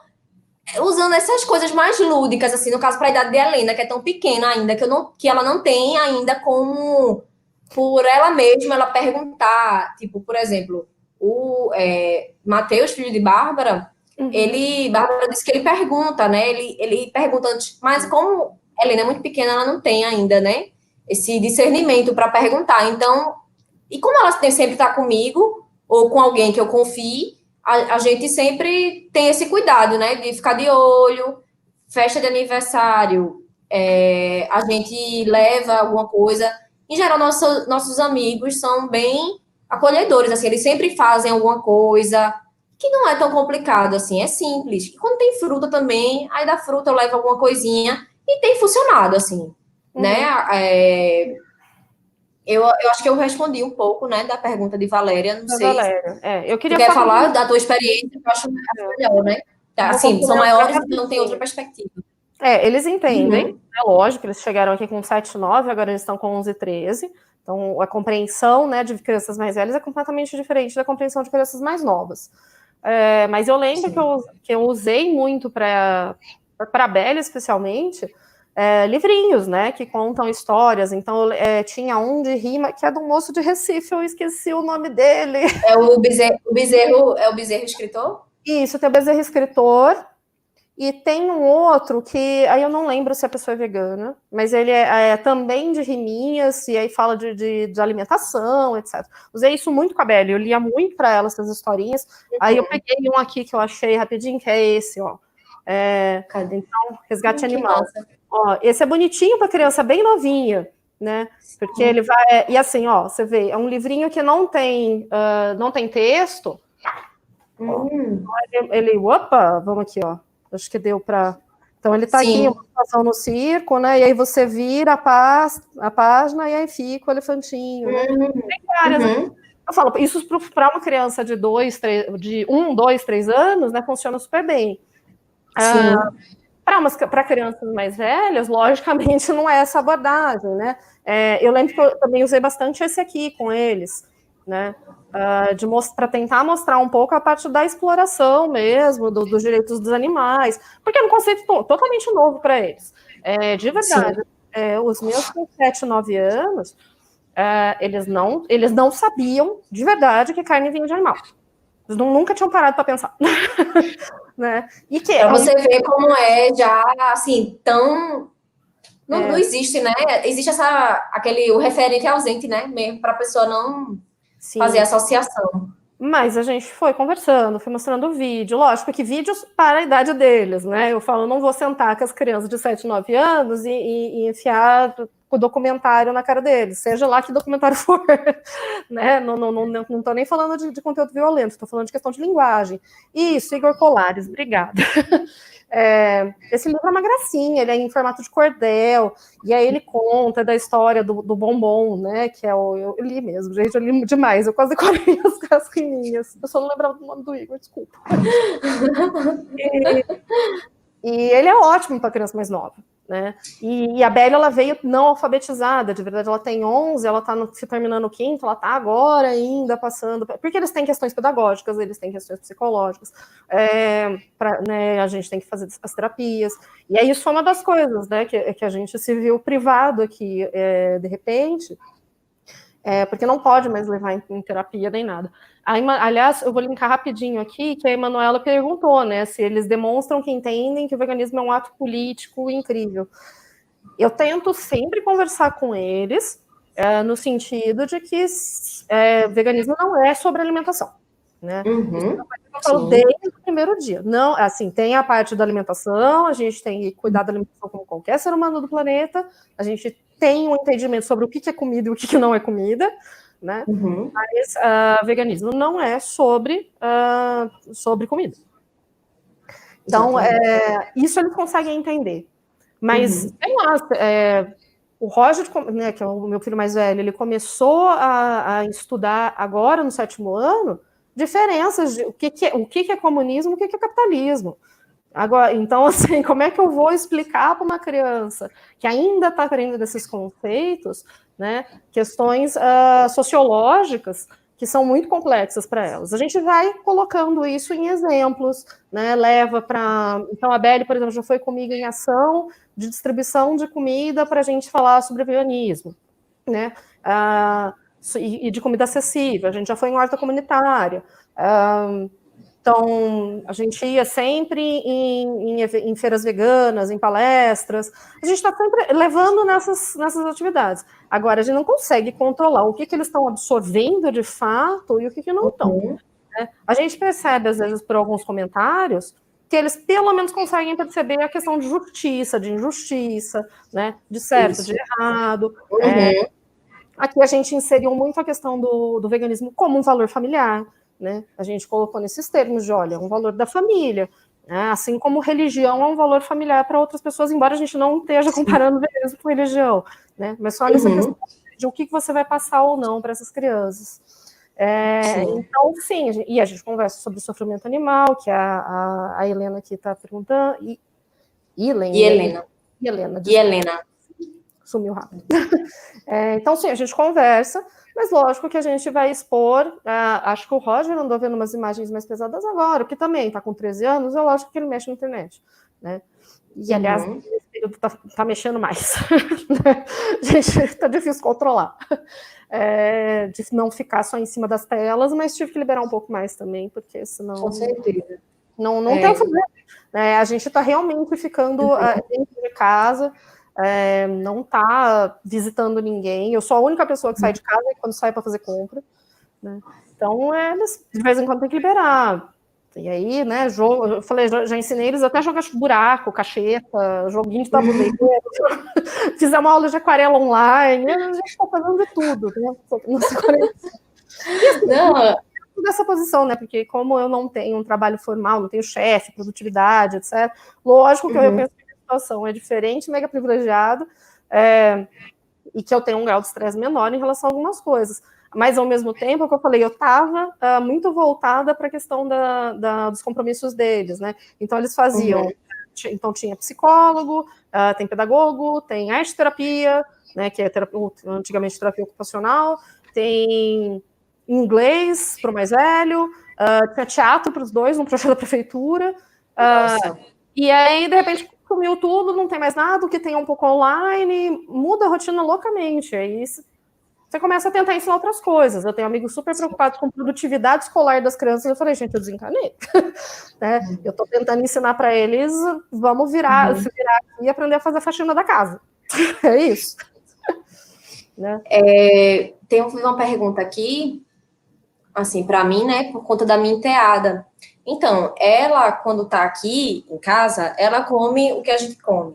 usando essas coisas mais lúdicas, assim, no caso, pra idade de Helena, que é tão pequena ainda, que, eu não, que ela não tem ainda como, por ela mesma, ela perguntar. Tipo, por exemplo, o é, Matheus, filho de Bárbara... Uhum. Ele, Bárbara disse que ele pergunta, né? Ele, ele pergunta antes, mas como Helena é muito pequena, ela não tem ainda, né? Esse discernimento para perguntar. Então, e como ela sempre está comigo, ou com alguém que eu confie, a, a gente sempre tem esse cuidado, né? De ficar de olho, festa de aniversário, é, a gente leva alguma coisa. Em geral, nosso, nossos amigos são bem acolhedores, assim, eles sempre fazem alguma coisa que não é tão complicado, assim, é simples. E quando tem fruta também, aí da fruta eu levo alguma coisinha e tem funcionado, assim, uhum. né? É, eu, eu acho que eu respondi um pouco, né, da pergunta de Valéria, não da sei. Valéria, se é, eu queria falar... falar da tua experiência, que eu acho melhor, né? Assim, são maiores, então tem outra perspectiva. É, eles entendem, uhum. é lógico, eles chegaram aqui com sete, nove, agora eles estão com onze, treze. Então, a compreensão, né, de crianças mais velhas é completamente diferente da compreensão de crianças mais novas. É, mas eu lembro que eu, que eu usei muito para a Bélia, especialmente, é, livrinhos, né, que contam histórias. Então, é, tinha um de rima, que é do moço de Recife, eu esqueci o nome dele. É o Bezerro, o Bezerro, é o Bezerro Escritor? Isso, tem o Bezerro Escritor. E tem um outro que, aí eu não lembro se a pessoa é vegana, mas ele é, é também de riminhas, e aí fala de, de, de alimentação, etcétera. Usei isso muito com a Belle, eu lia muito para ela essas historinhas. Uhum. Aí eu peguei um aqui que eu achei rapidinho, que é esse, ó. É, então, Resgate hum, Animal. Ó, esse é bonitinho para criança bem novinha, né? Porque ele vai... E assim, ó, você vê, é um livrinho que não tem, uh, não tem texto. Hum. Ele, ele, opa, vamos aqui, ó. Acho que deu para... Então, ele está aqui, uma situação no circo, né? E aí você vira a, pás... a página e aí fica o elefantinho. Né? Uhum. Tem várias... Uhum. Eu falo, isso para uma criança de dois, três, de um, dois, três anos, né? Funciona super bem. Ah, para umas... para crianças mais velhas, logicamente, não é essa abordagem, né? É, eu lembro que eu também usei bastante esse aqui com eles, né? Uh, de most- para tentar mostrar um pouco a parte da exploração mesmo, do, dos direitos dos animais, porque é um conceito to- totalmente novo para eles. É, de verdade, é, os meus com sete, nove anos, uh, eles, não, eles não sabiam de verdade que carne vinha de animal. Eles não, nunca tinham parado para pensar. Né? E que, então, você vê como é já, assim, tão... Não, é. não existe, né? Existe essa, aquele, o referente ausente, né? Mesmo para a pessoa não... Sim. Fazer associação. Mas a gente foi conversando, foi mostrando o vídeo. Lógico que vídeos para a idade deles, né? Eu falo, não vou sentar com as crianças de sete, nove anos e, e, e enfiar o documentário na cara deles. Seja lá que documentário for. Né? Não estou não, não, não, não nem falando de, de conteúdo violento, estou falando de questão de linguagem. Isso, Igor Colares, obrigada. É, esse livro é uma gracinha, ele é em formato de cordel, e aí ele conta da história do, do bombom, né, que é o... Eu li mesmo, gente, eu li demais, eu quase decorei as, as riminhas, eu só não lembrava do nome do Igor, desculpa. E, e ele é ótimo para criança mais nova, né, e, e a Bela, ela veio não alfabetizada, de verdade, ela tem onze, ela tá no, se terminando o quinto, ela tá agora ainda passando, porque eles têm questões pedagógicas, eles têm questões psicológicas, é, pra, né, a gente tem que fazer as terapias, e é isso uma das coisas, né, que, que a gente se viu privado aqui, é, de repente, é, porque não pode mais levar em, em terapia nem nada. Aí, aliás, eu vou linkar rapidinho aqui, que a Emanuela perguntou, né, se eles demonstram que entendem que o veganismo é um ato político incrível. Eu tento sempre conversar com eles, é, no sentido de que é, veganismo não é sobre alimentação, né? Uhum. Eu falo desde o primeiro dia. Não, assim, tem a parte da alimentação, a gente tem que cuidar da alimentação como qualquer ser humano do planeta, a gente tem um entendimento sobre o que é comida e o que não é comida, né? Uhum. Mas uh, veganismo não é sobre, uh, sobre comida. Então, é, isso eles conseguem entender. Mas, uhum. sei lá, é, o Roger, né, que é o meu filho mais velho, ele começou a, a estudar agora, no sétimo ano, diferenças de o que, que, é, o que, que é comunismo e o que, que é capitalismo. Agora, então, assim, como é que eu vou explicar para uma criança que ainda está aprendendo desses conceitos, né, questões uh, sociológicas que são muito complexas para elas? A gente vai colocando isso em exemplos, né, leva para... Então, a Belle, por exemplo, já foi comigo em ação de distribuição de comida para a gente falar sobre veganismo, né, uh, e, e de comida acessível. A gente já foi em horta comunitária. Uh, Então, a gente ia sempre em, em, em feiras veganas, em palestras. A gente está sempre levando nessas, nessas atividades. Agora, a gente não consegue controlar o que, que eles estão absorvendo de fato e o que, que não estão. Uhum. Né? A gente percebe, às vezes, por alguns comentários, que eles pelo menos conseguem perceber a questão de justiça, de injustiça, né? De certo, isso, de errado. Uhum. É, aqui a gente inseriu muito a questão do, do veganismo como um valor familiar. Né? A gente colocou nesses termos de, olha, um valor da família, né? Assim como religião é um valor familiar para outras pessoas, embora a gente não esteja comparando veganismo com religião, né? Mas só nessa uhum. questão de o que você vai passar ou não para essas crianças. É, sim. Então, sim, a gente, e a gente conversa sobre o sofrimento animal, que a, a, a Helena aqui está perguntando, e, e Helena. E Helena. E Helena. E Helena. Sumiu rápido. É, então, sim, a gente conversa. Mas lógico que a gente vai expor, uh, acho que o Roger andou vendo umas imagens mais pesadas agora, que também está com treze anos, é lógico que ele mexe na internet, né? E, aliás, uhum. esse período está tá mexendo mais. Gente, está difícil controlar. É, de não ficar só em cima das telas, mas tive que liberar um pouco mais também, porque senão... Com certeza. Não, não é. Tem o que fazer. É, a gente está realmente ficando uhum. uh, dentro de casa... É, não tá visitando ninguém. Eu sou a única pessoa que sai de casa quando sai para fazer compra, né? Então, é, eles de vez em quando tem que liberar. E aí, né, jogo, eu falei, já ensinei eles até jogar buraco, cacheta, joguinho de tabuleiro, fiz uma aula de aquarela online, a gente tá fazendo de tudo, né? Não... dessa posição, né, porque como eu não tenho um trabalho formal, não tenho chefe, produtividade, etcétera, lógico que uhum. eu penso situação é diferente, mega privilegiado, é, e que eu tenho um grau de estresse menor em relação a algumas coisas. Mas, ao mesmo tempo, como eu falei, eu estava uh, muito voltada para a questão da, da, dos compromissos deles, né? Então, eles faziam... Uhum. T- então, tinha psicólogo, uh, tem pedagogo, tem arte terapia, né, que é terapia, antigamente terapia ocupacional, tem inglês para o mais velho, uh, tinha teatro para os dois, um projeto da prefeitura. Uh, e aí, de repente... Sumiu tudo, não tem mais nada, o que tem é um pouco online, muda a rotina loucamente. Aí você começa a tentar ensinar outras coisas. Eu tenho amigos super preocupados com produtividade escolar das crianças. Eu falei, gente, eu desencanei. Né? Uhum. Eu tô tentando ensinar para eles, vamos virar, uhum. se virar aqui e aprender a fazer a faxina da casa. É isso. Né? É, tem uma pergunta aqui, assim, para mim, né, por conta da minha enteada. Então, ela, quando tá aqui em casa, ela come o que a gente come,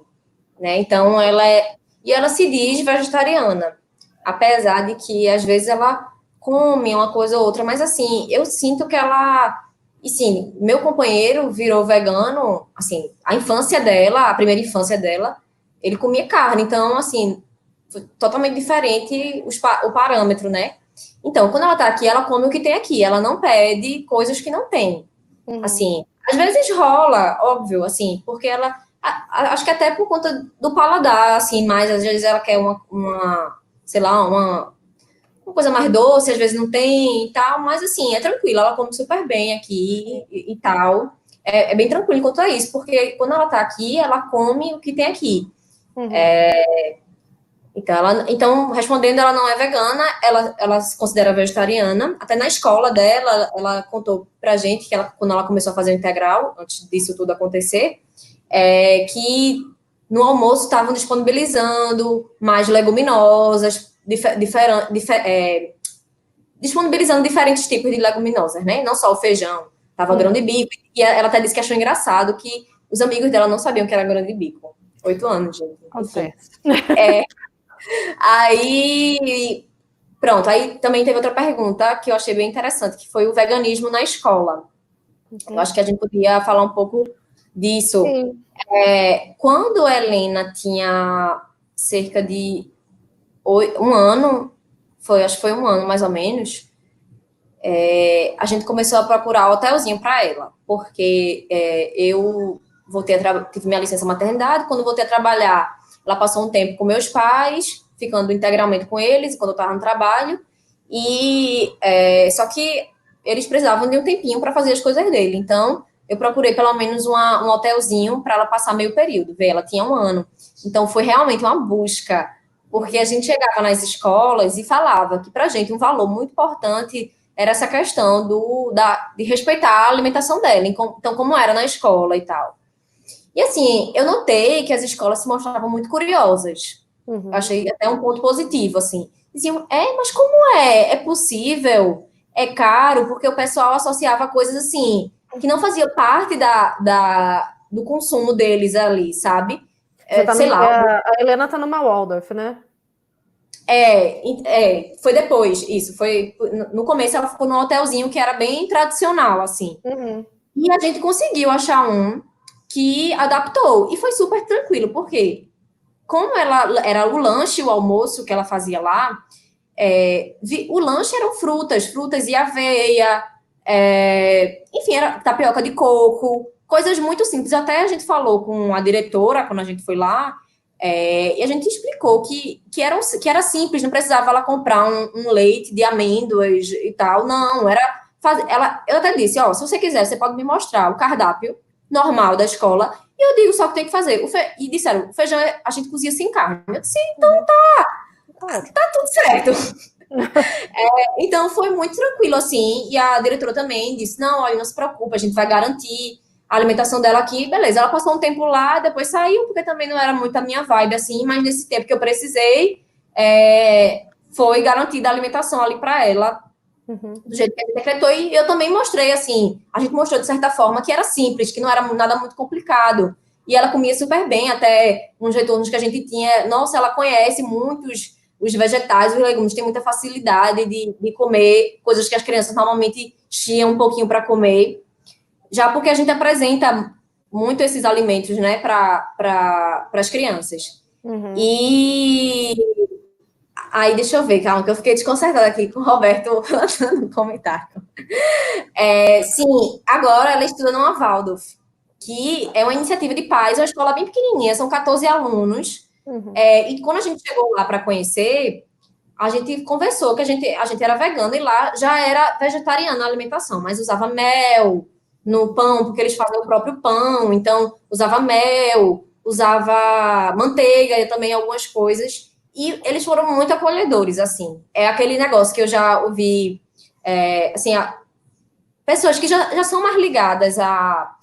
né? Então, ela é... E ela se diz vegetariana, apesar de que, às vezes, ela come uma coisa ou outra, mas, assim, eu sinto que ela... E, sim, meu companheiro virou vegano, assim, a infância dela, a primeira infância dela, ele comia carne. Então, assim, totalmente diferente os pa... o parâmetro, né? Então, quando ela tá aqui, ela come o que tem aqui, ela não pede coisas que não tem. Uhum. Assim, às vezes rola, óbvio, assim, porque ela, a, a, acho que até por conta do paladar, assim, mas às vezes ela quer uma, uma sei lá, uma, uma coisa mais doce, às vezes não tem e tal, mas assim, é tranquilo, ela come super bem aqui e, e tal, é, é bem tranquilo quanto a isso, porque quando ela tá aqui, ela come o que tem aqui. Uhum. É, então, ela, então, respondendo, ela não é vegana, ela, ela se considera vegetariana. Até na escola dela, ela contou pra gente que ela, quando ela começou a fazer o integral, antes disso tudo acontecer, é, que no almoço estavam disponibilizando mais leguminosas, difer, difer, difer, é, disponibilizando diferentes tipos de leguminosas, né? Não só o feijão, tava hum. grão de bico. E ela até disse que achou engraçado que os amigos dela não sabiam que era grão de bico. Oito anos, gente. Enfim, é... Aí, pronto, aí também teve outra pergunta que eu achei bem interessante, que foi o veganismo na escola. Uhum. Eu acho que a gente podia falar um pouco disso. É, quando a Helena tinha cerca de um ano, foi, acho que foi um ano mais ou menos, é, a gente começou a procurar um hotelzinho para ela, porque é, eu voltei a tra- tive minha licença maternidade, quando voltei a trabalhar... Ela passou um tempo com meus pais, ficando integralmente com eles, quando eu estava no trabalho, e é, só que eles precisavam de um tempinho para fazer as coisas dele. Então, eu procurei pelo menos uma, um hotelzinho para ela passar meio período, ver, ela tinha um ano. Então, foi realmente uma busca, porque a gente chegava nas escolas e falava que para a gente um valor muito importante era essa questão do, da, de respeitar a alimentação dela, então como era na escola e tal. E assim, eu notei que as escolas se mostravam muito curiosas. Uhum. Achei até um ponto positivo, assim. Diziam, é, mas como é? É possível? É caro? Porque o pessoal associava coisas assim, que não fazia parte da, da, do consumo deles ali, sabe? É, tá sei no, lá. A, a Helena tá numa Waldorf, né? É, é, foi depois, isso. Foi, no começo ela ficou num hotelzinho que era bem tradicional, assim. Uhum. E a gente conseguiu achar um que adaptou. E foi super tranquilo, porque como ela era o lanche, o almoço que ela fazia lá, é, vi, o lanche eram frutas, frutas e aveia, é, enfim, era tapioca de coco, coisas muito simples. Até a gente falou com a diretora, quando a gente foi lá, é, e a gente explicou que, que, era, que era simples, não precisava ela comprar um, um leite de amêndoas e tal, não, era... Faz, ela, eu até disse, ó, se você quiser, você pode me mostrar o cardápio normal da escola, e eu digo só que tem que fazer. O fe... E disseram, o feijão a gente cozinha sem carne. Eu disse, então tá... Tá tudo certo. É, então, foi muito tranquilo, assim. E a diretora também disse, não, olha, não se preocupa, a gente vai garantir a alimentação dela aqui. Beleza, ela passou um tempo lá, depois saiu, porque também não era muito a minha vibe, assim. Mas nesse tempo que eu precisei, é, foi garantida a alimentação ali para ela. Uhum. Do jeito que ela decretou. E eu também mostrei, assim, a gente mostrou, de certa forma, que era simples, que não era nada muito complicado. E ela comia super bem, até uns retornos que a gente tinha. Nossa, ela conhece muitos... Os vegetais, os legumes têm muita facilidade de, de comer, coisas que as crianças normalmente chiam um pouquinho para comer. Já porque a gente apresenta muito esses alimentos, né, para pra, as crianças. Uhum. E aí, deixa eu ver, calma, que eu fiquei desconcertada aqui com o Roberto no comentário. É, sim, agora ela estuda numa Waldorf, que é uma iniciativa de pais, é uma escola bem pequenininha, são quatorze alunos. Uhum. É, e quando a gente chegou lá para conhecer, a gente conversou que a gente, a gente era vegana e lá já era vegetariana a alimentação, mas usava mel no pão, porque eles fazem o próprio pão, então usava mel, usava manteiga e também algumas coisas, e eles foram muito acolhedores, assim. É aquele negócio que eu já ouvi, é, assim, a, pessoas que já, já são mais ligadas a,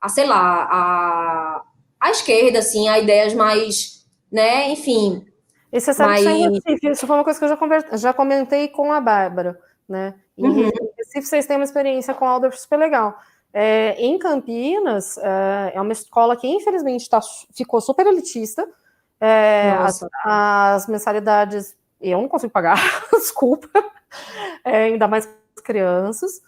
a sei lá, a, a esquerda, assim, a ideias mais... Né, enfim. E você sabe mas... que em Recife, isso foi uma coisa que eu já, conver... já comentei com a Bárbara, né? Em uhum. Recife, vocês têm uma experiência com a Waldorf super legal. É, em Campinas, é uma escola que, infelizmente, tá, ficou super elitista. É, as, as mensalidades, eu não consigo pagar, desculpa. É, ainda mais para as crianças.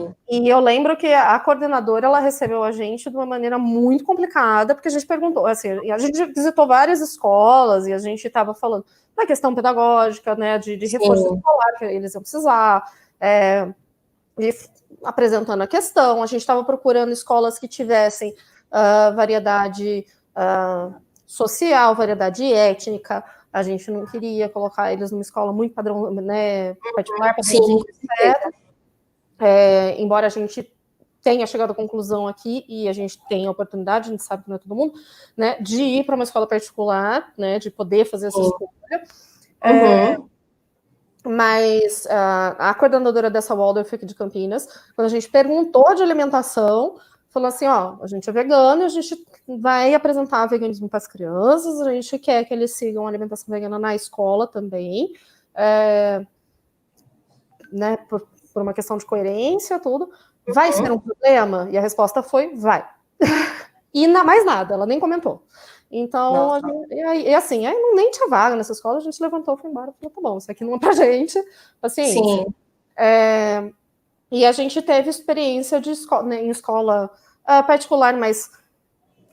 Um, e eu lembro que a coordenadora, ela recebeu a gente de uma maneira muito complicada, porque a gente perguntou, assim, a gente visitou várias escolas e a gente estava falando da questão pedagógica, né, de, de reforço escolar que eles iam precisar, é, e apresentando a questão, a gente estava procurando escolas que tivessem uh, variedade uh, social, variedade étnica. A gente não queria colocar eles numa escola muito padrão, né, particular, padrão, etcétera. É, embora a gente tenha chegado à conclusão aqui, e a gente tem a oportunidade, a gente sabe que não é todo mundo, né, de ir para uma escola particular, né, de poder fazer essa escolha. Uhum. É, mas a, a coordenadora dessa Waldorf aqui de Campinas, quando a gente perguntou de alimentação, falou assim, ó, a gente é vegano, a gente vai apresentar veganismo para as crianças, a gente quer que eles sigam a alimentação vegana na escola também, é, né, por, por uma questão de coerência, tudo, vai ser um problema? E a resposta foi, vai. E na, mais nada, ela nem comentou. Então, a gente, e, e assim, aí não nem tinha vaga nessa escola, a gente levantou, foi embora, falou, tá bom, isso aqui não é pra gente, assim. Sim. É, e a gente teve experiência de escola, né, em escola uh, particular, mas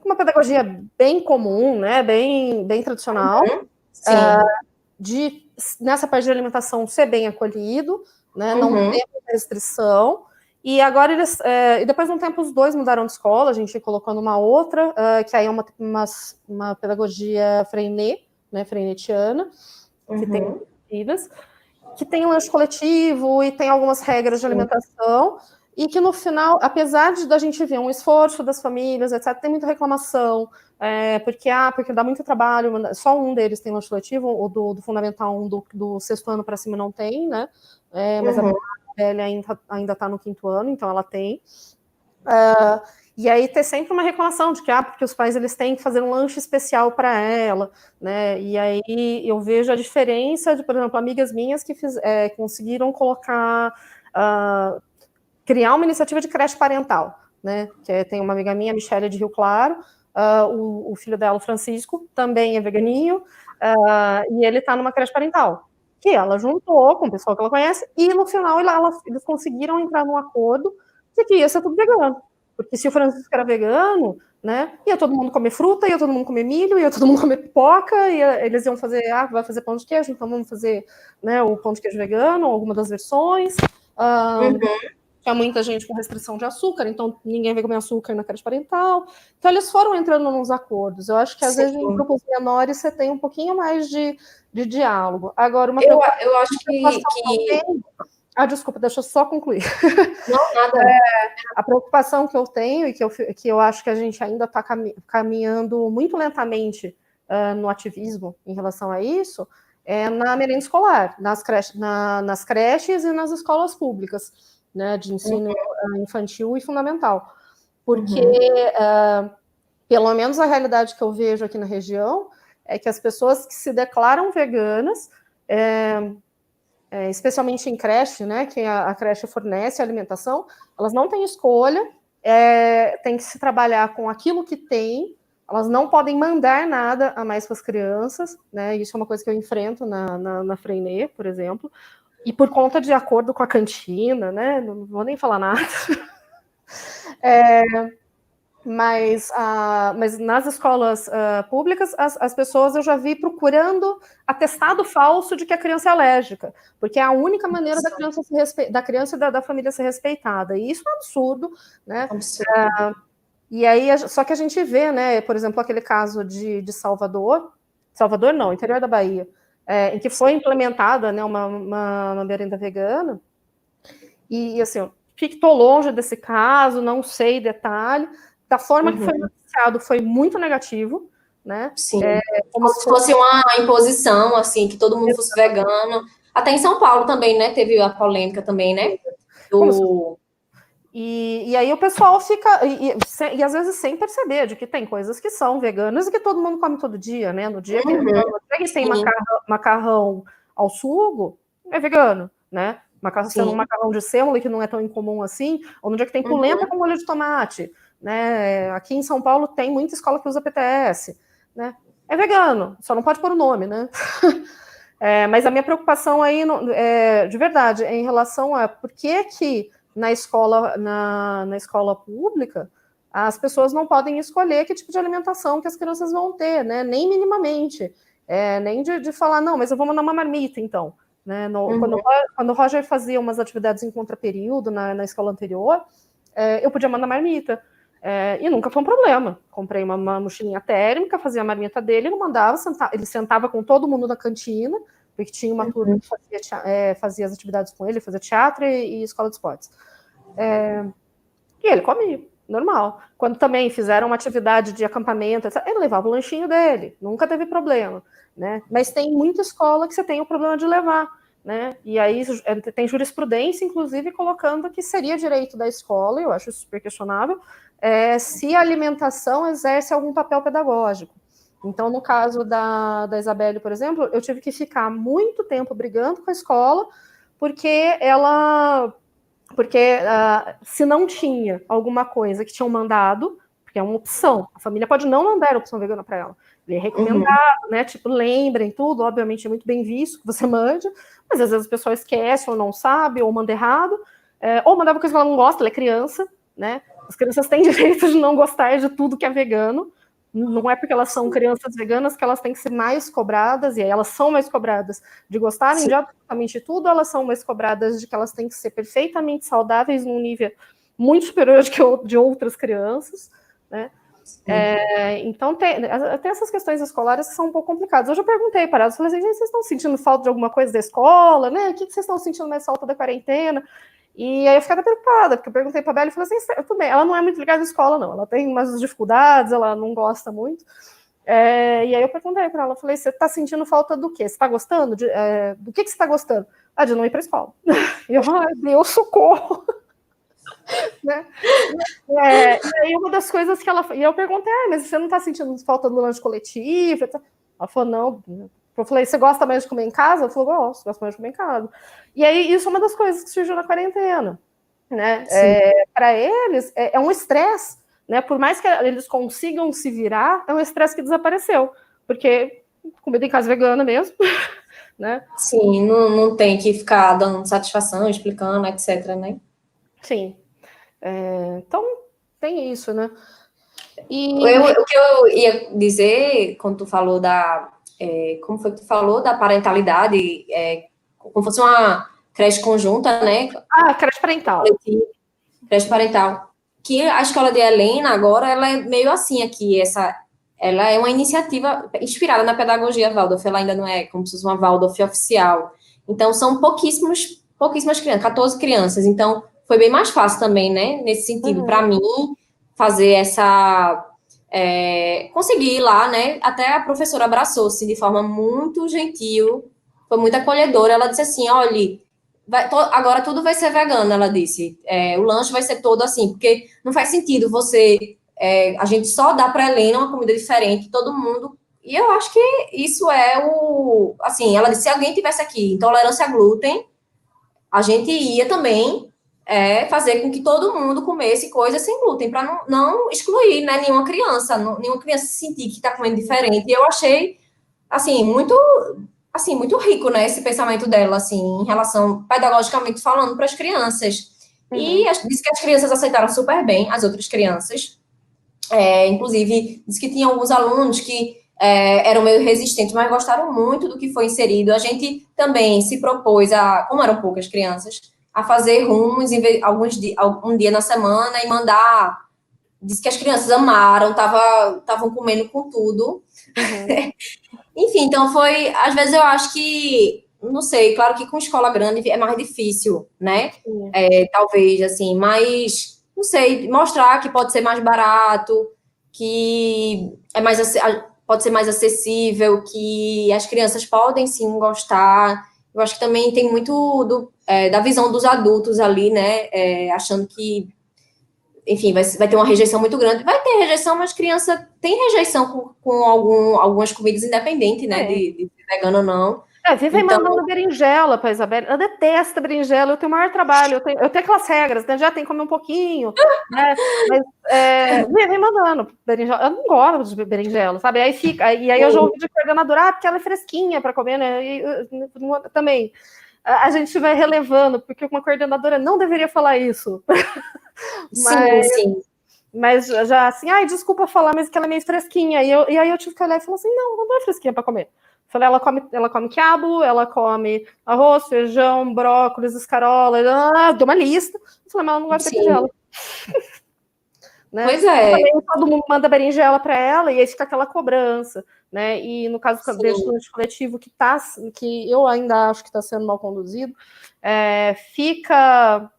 uma pedagogia bem comum, né, bem, bem tradicional, uhum. Sim. Uh, de, nessa parte de alimentação, ser bem acolhido, né, não uhum. teve restrição, e agora eles, é, e depois de um tempo os dois mudaram de escola, a gente colocou numa outra, uh, que aí é uma, uma, uma pedagogia Freinet, né, Freinetiana, uhum. que tem que tem um lanche coletivo, e tem algumas regras de alimentação, e que no final, apesar de a gente ver um esforço das famílias, etcétera, tem muita reclamação, é, porque, ah, porque dá muito trabalho, só um deles tem lanche coletivo, o do, do Fundamental um, do, do sexto ano para cima não tem, né, é, mas uhum. a velha ainda ainda está no quinto ano, então ela tem. Uh, e aí ter sempre uma reclamação de que, ah, porque os pais eles têm que fazer um lanche especial para ela, né? E aí eu vejo a diferença de, por exemplo, amigas minhas que fiz, é, conseguiram colocar, uh, criar uma iniciativa de creche parental, né? Que é, tem uma amiga minha, Michelle, de Rio Claro, uh, o, o filho dela, o Francisco, também é veganinho, uh, e ele está numa creche parental, que ela juntou com o pessoal que ela conhece, e no final ela, ela, eles conseguiram entrar num acordo de que ia ser tudo vegano. Porque se o Francisco era vegano, né, ia todo mundo comer fruta, ia todo mundo comer milho, ia todo mundo comer pipoca, ia, eles iam fazer, ah, vai fazer pão de queijo, então vamos fazer, né, o pão de queijo vegano, alguma das versões. Ah, uhum. Tinha muita gente com restrição de açúcar, então ninguém vai comer açúcar na creche parental. Então eles foram entrando nos acordos. Eu acho que às Sim. vezes em grupos menores você tem um pouquinho mais de, de diálogo. Agora, uma eu, eu acho que... que... Ah, desculpa, deixa eu só concluir. Não, nada. É, a preocupação que eu tenho e que eu, que eu acho que a gente ainda está caminhando muito lentamente uh, no ativismo em relação a isso, é na merenda escolar, nas, creche, na, nas creches e nas escolas públicas, né, de ensino uhum. infantil e fundamental. Porque, uhum. uh, pelo menos a realidade que eu vejo aqui na região, é que as pessoas que se declaram veganas... É, É, especialmente em creche, né, que a, a creche fornece a alimentação, elas não têm escolha, é, tem que se trabalhar com aquilo que tem, elas não podem mandar nada a mais para as crianças, né, isso é uma coisa que eu enfrento na, na, na Freinet, por exemplo, e por conta de acordo com a cantina, né, não vou nem falar nada, é, mas, ah, mas nas escolas ah, públicas, as, as pessoas eu já vi procurando atestado falso de que a criança é alérgica, porque é a única maneira da criança, se respe... da criança e da, da família ser respeitada, e isso é um absurdo, né? Absurdo. Ah, e aí, só que a gente vê, né, por exemplo, aquele caso de, de Salvador, Salvador não, interior da Bahia, é, em que foi implementada, né, uma, uma, uma merenda vegana, e, e assim, estou longe desse caso, não sei detalhe, da forma uhum. que foi anunciado, foi muito negativo, né? Sim. É, como, como se fosse foi... uma imposição, assim, que todo mundo Exato. Fosse vegano. Até em São Paulo também, né? Teve a polêmica também, né? Do... E, e aí o pessoal fica... E, e, e às vezes sem perceber de que tem coisas que são veganas e que todo mundo come todo dia, né? No dia que, uhum. no dia que tem macarrão, macarrão ao sugo, é vegano, né? Macarrão, sendo um macarrão de sêmola, que não é tão incomum assim, ou no dia que tem polenta uhum. com molho de tomate... Né? Aqui em São Paulo tem muita escola que usa P T S, né? É vegano, só não pode pôr o nome, né? é, mas a minha preocupação aí, é, de verdade, é em relação a por que que na escola, na, na escola pública as pessoas não podem escolher que tipo de alimentação que as crianças vão ter, né? Nem minimamente, é, nem de, de falar, não, mas eu vou mandar uma marmita, então. Né? No, uhum. quando, quando o Roger fazia umas atividades em contraperíodo na, na escola anterior, é, eu podia mandar marmita. É, e nunca foi um problema. Comprei uma, uma mochilinha térmica, fazia a marmita dele, ele mandava, senta, ele sentava com todo mundo na cantina, porque tinha uma uhum. turma que fazia, é, fazia as atividades com ele, fazia teatro e, e escola de esportes. É, e ele comia, normal. Quando também fizeram uma atividade de acampamento, ele levava o lanchinho dele, nunca teve problema. Né? Mas tem muita escola que você tem o problema de levar. Né? E aí tem jurisprudência, inclusive, colocando que seria direito da escola, eu acho super questionável, é, se a alimentação exerce algum papel pedagógico. Então, no caso da, da Isabelle, por exemplo, eu tive que ficar muito tempo brigando com a escola, porque ela, porque uh, se não tinha alguma coisa que tinham mandado, porque é uma opção, a família pode não mandar a opção vegana para ela, é recomendado, uhum. né, tipo, lembrem tudo, obviamente é muito bem visto que você mande, mas às vezes a pessoa esquece ou não sabe, ou manda errado, é, ou mandava coisa que ela não gosta, ela é criança, né, as crianças têm direito de não gostar de tudo que é vegano, não é porque elas são crianças veganas que elas têm que ser mais cobradas, e aí elas são mais cobradas de gostarem Sim. de absolutamente tudo, elas são mais cobradas de que elas têm que ser perfeitamente saudáveis num nível muito superior de, que, de outras crianças, né, É, então tem, tem essas questões escolares que são um pouco complicadas. Hoje eu perguntei para elas, falei assim, gente, vocês estão sentindo falta de alguma coisa da escola, né? O que vocês estão sentindo mais falta da quarentena? E aí eu fiquei até preocupada, porque eu perguntei para a Bela e falei assim, eu também, ela não é muito ligada à escola, não, ela tem umas dificuldades, ela não gosta muito. É, e aí eu perguntei para ela, falei, você está sentindo falta do quê? Você está gostando? De, é, do que, que você está gostando? a de não ir para a escola. E eu, ai, Deus, socorro! Né? É, e aí uma das coisas que ela... E eu perguntei, ah, mas você não está sentindo falta do lanche coletivo? Ela falou, não. Eu falei, você gosta mais de comer em casa? Ela falou, gosto, gosto mais de comer em casa. E aí isso é uma das coisas que surgiu na quarentena. Né? É, para eles, é, é um estresse, né? Por mais que eles consigam se virar, é um estresse que desapareceu. Porque comida em casa vegana mesmo... Né? Sim, não, não tem que ficar dando satisfação, explicando, etcétera, né? Sim. É, então, tem isso, né? E... Eu, o que eu ia dizer, quando tu falou da... É, como foi que tu falou? Da parentalidade, é, como fosse uma creche conjunta, né? Ah, creche parental. Creche parental. Que a escola de Helena, agora, ela é meio assim aqui, essa... Ela é uma iniciativa inspirada na pedagogia Waldorf, ela ainda não é como se fosse uma Waldorf oficial. Então, são pouquíssimos, pouquíssimas crianças, catorze crianças. Então, foi bem mais fácil também, né? Nesse sentido, uhum. Para mim, fazer essa... É, conseguir ir lá, né? Até a professora abraçou-se de forma muito gentil, foi muito acolhedora. Ela disse assim, olha, vai, to, agora tudo vai ser vegano, ela disse. É, o lanche vai ser todo assim, porque não faz sentido você... É, a gente só dá para Helena uma comida diferente, todo mundo, e eu acho que isso é o, assim, ela disse, se alguém tivesse aqui intolerância a glúten, a gente ia também é, fazer com que todo mundo comesse coisas sem glúten, para não, não excluir, né, nenhuma criança, não, nenhuma criança se sentir que está comendo diferente, e eu achei, assim, muito, assim, muito rico, né, esse pensamento dela, assim, em relação, pedagogicamente falando, para as crianças, uhum. E disse que as crianças aceitaram super bem, as outras crianças. É, inclusive, diz que tinha alguns alunos que é, eram meio resistentes, mas gostaram muito do que foi inserido. A gente também se propôs, a, como eram poucas crianças, a fazer rumos em vez, alguns di, um dia na semana e mandar. Diz que as crianças amaram, estavam comendo com tudo. Uhum. Enfim, então foi... Às vezes eu acho que... Não sei, claro que com escola grande é mais difícil, né? Uhum. É, talvez, assim, mas... Não sei, mostrar que pode ser mais barato, que é mais, pode ser mais acessível, que as crianças podem, sim, gostar. Eu acho que também tem muito do, é, da visão dos adultos ali, né? É, achando que, enfim, vai, vai ter uma rejeição muito grande. Vai ter rejeição, mas criança tem rejeição com, com algum, algumas comidas independente, né? É. De, de vegano ou não. É, vivem então... mandando berinjela para a Isabela. Ela detesta berinjela, eu tenho o maior trabalho, eu tenho, eu tenho aquelas regras, né? Já tem que comer um pouquinho, né? Mas é, vivem mandando berinjela. Eu não gosto de berinjela, sabe? Aí fica, e aí eu já ouvi de coordenadora, ah, porque ela é fresquinha para comer, né? E, também, a gente vai relevando, porque uma coordenadora não deveria falar isso. Mas, sim, sim. Mas já assim, ai, desculpa falar, mas que ela é meio fresquinha. E, eu, e aí eu tive que olhar e falar assim, não, não é fresquinha para comer. Falei, ela come, ela come quiabo, ela come arroz, feijão, brócolis, escarola, ah, dou uma lista. Falei, mas ela não gosta de berinjela. Né? Pois é. Falei, todo mundo manda berinjela para ela e aí fica aquela cobrança, né? E no caso do lanche coletivo, que, tá, que eu ainda acho que está sendo mal conduzido, é, fica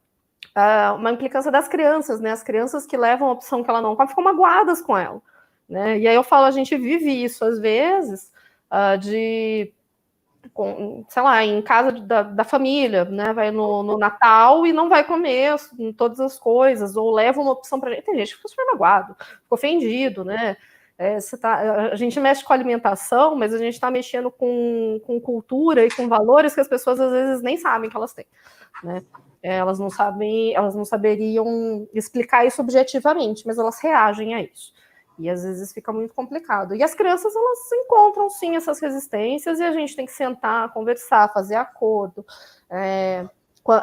uh, uma implicância das crianças, né? As crianças que levam a opção que ela não come ficam magoadas com ela. Né? E aí eu falo, a gente vive isso às vezes... Uh, de, com, sei lá, em casa da, da família, né, vai no, no Natal e não vai comer em todas as coisas, ou leva uma opção pra gente, tem gente que ficou super magoado, ficou ofendido, né, é, você tá, a gente mexe com alimentação, mas a gente tá mexendo com, com cultura e com valores que as pessoas às vezes nem sabem que elas têm, né, é, elas não sabem, elas não saberiam explicar isso objetivamente, mas elas reagem a isso. E às vezes fica muito complicado. E as crianças, elas encontram, sim, essas resistências, e a gente tem que sentar, conversar, fazer acordo. É,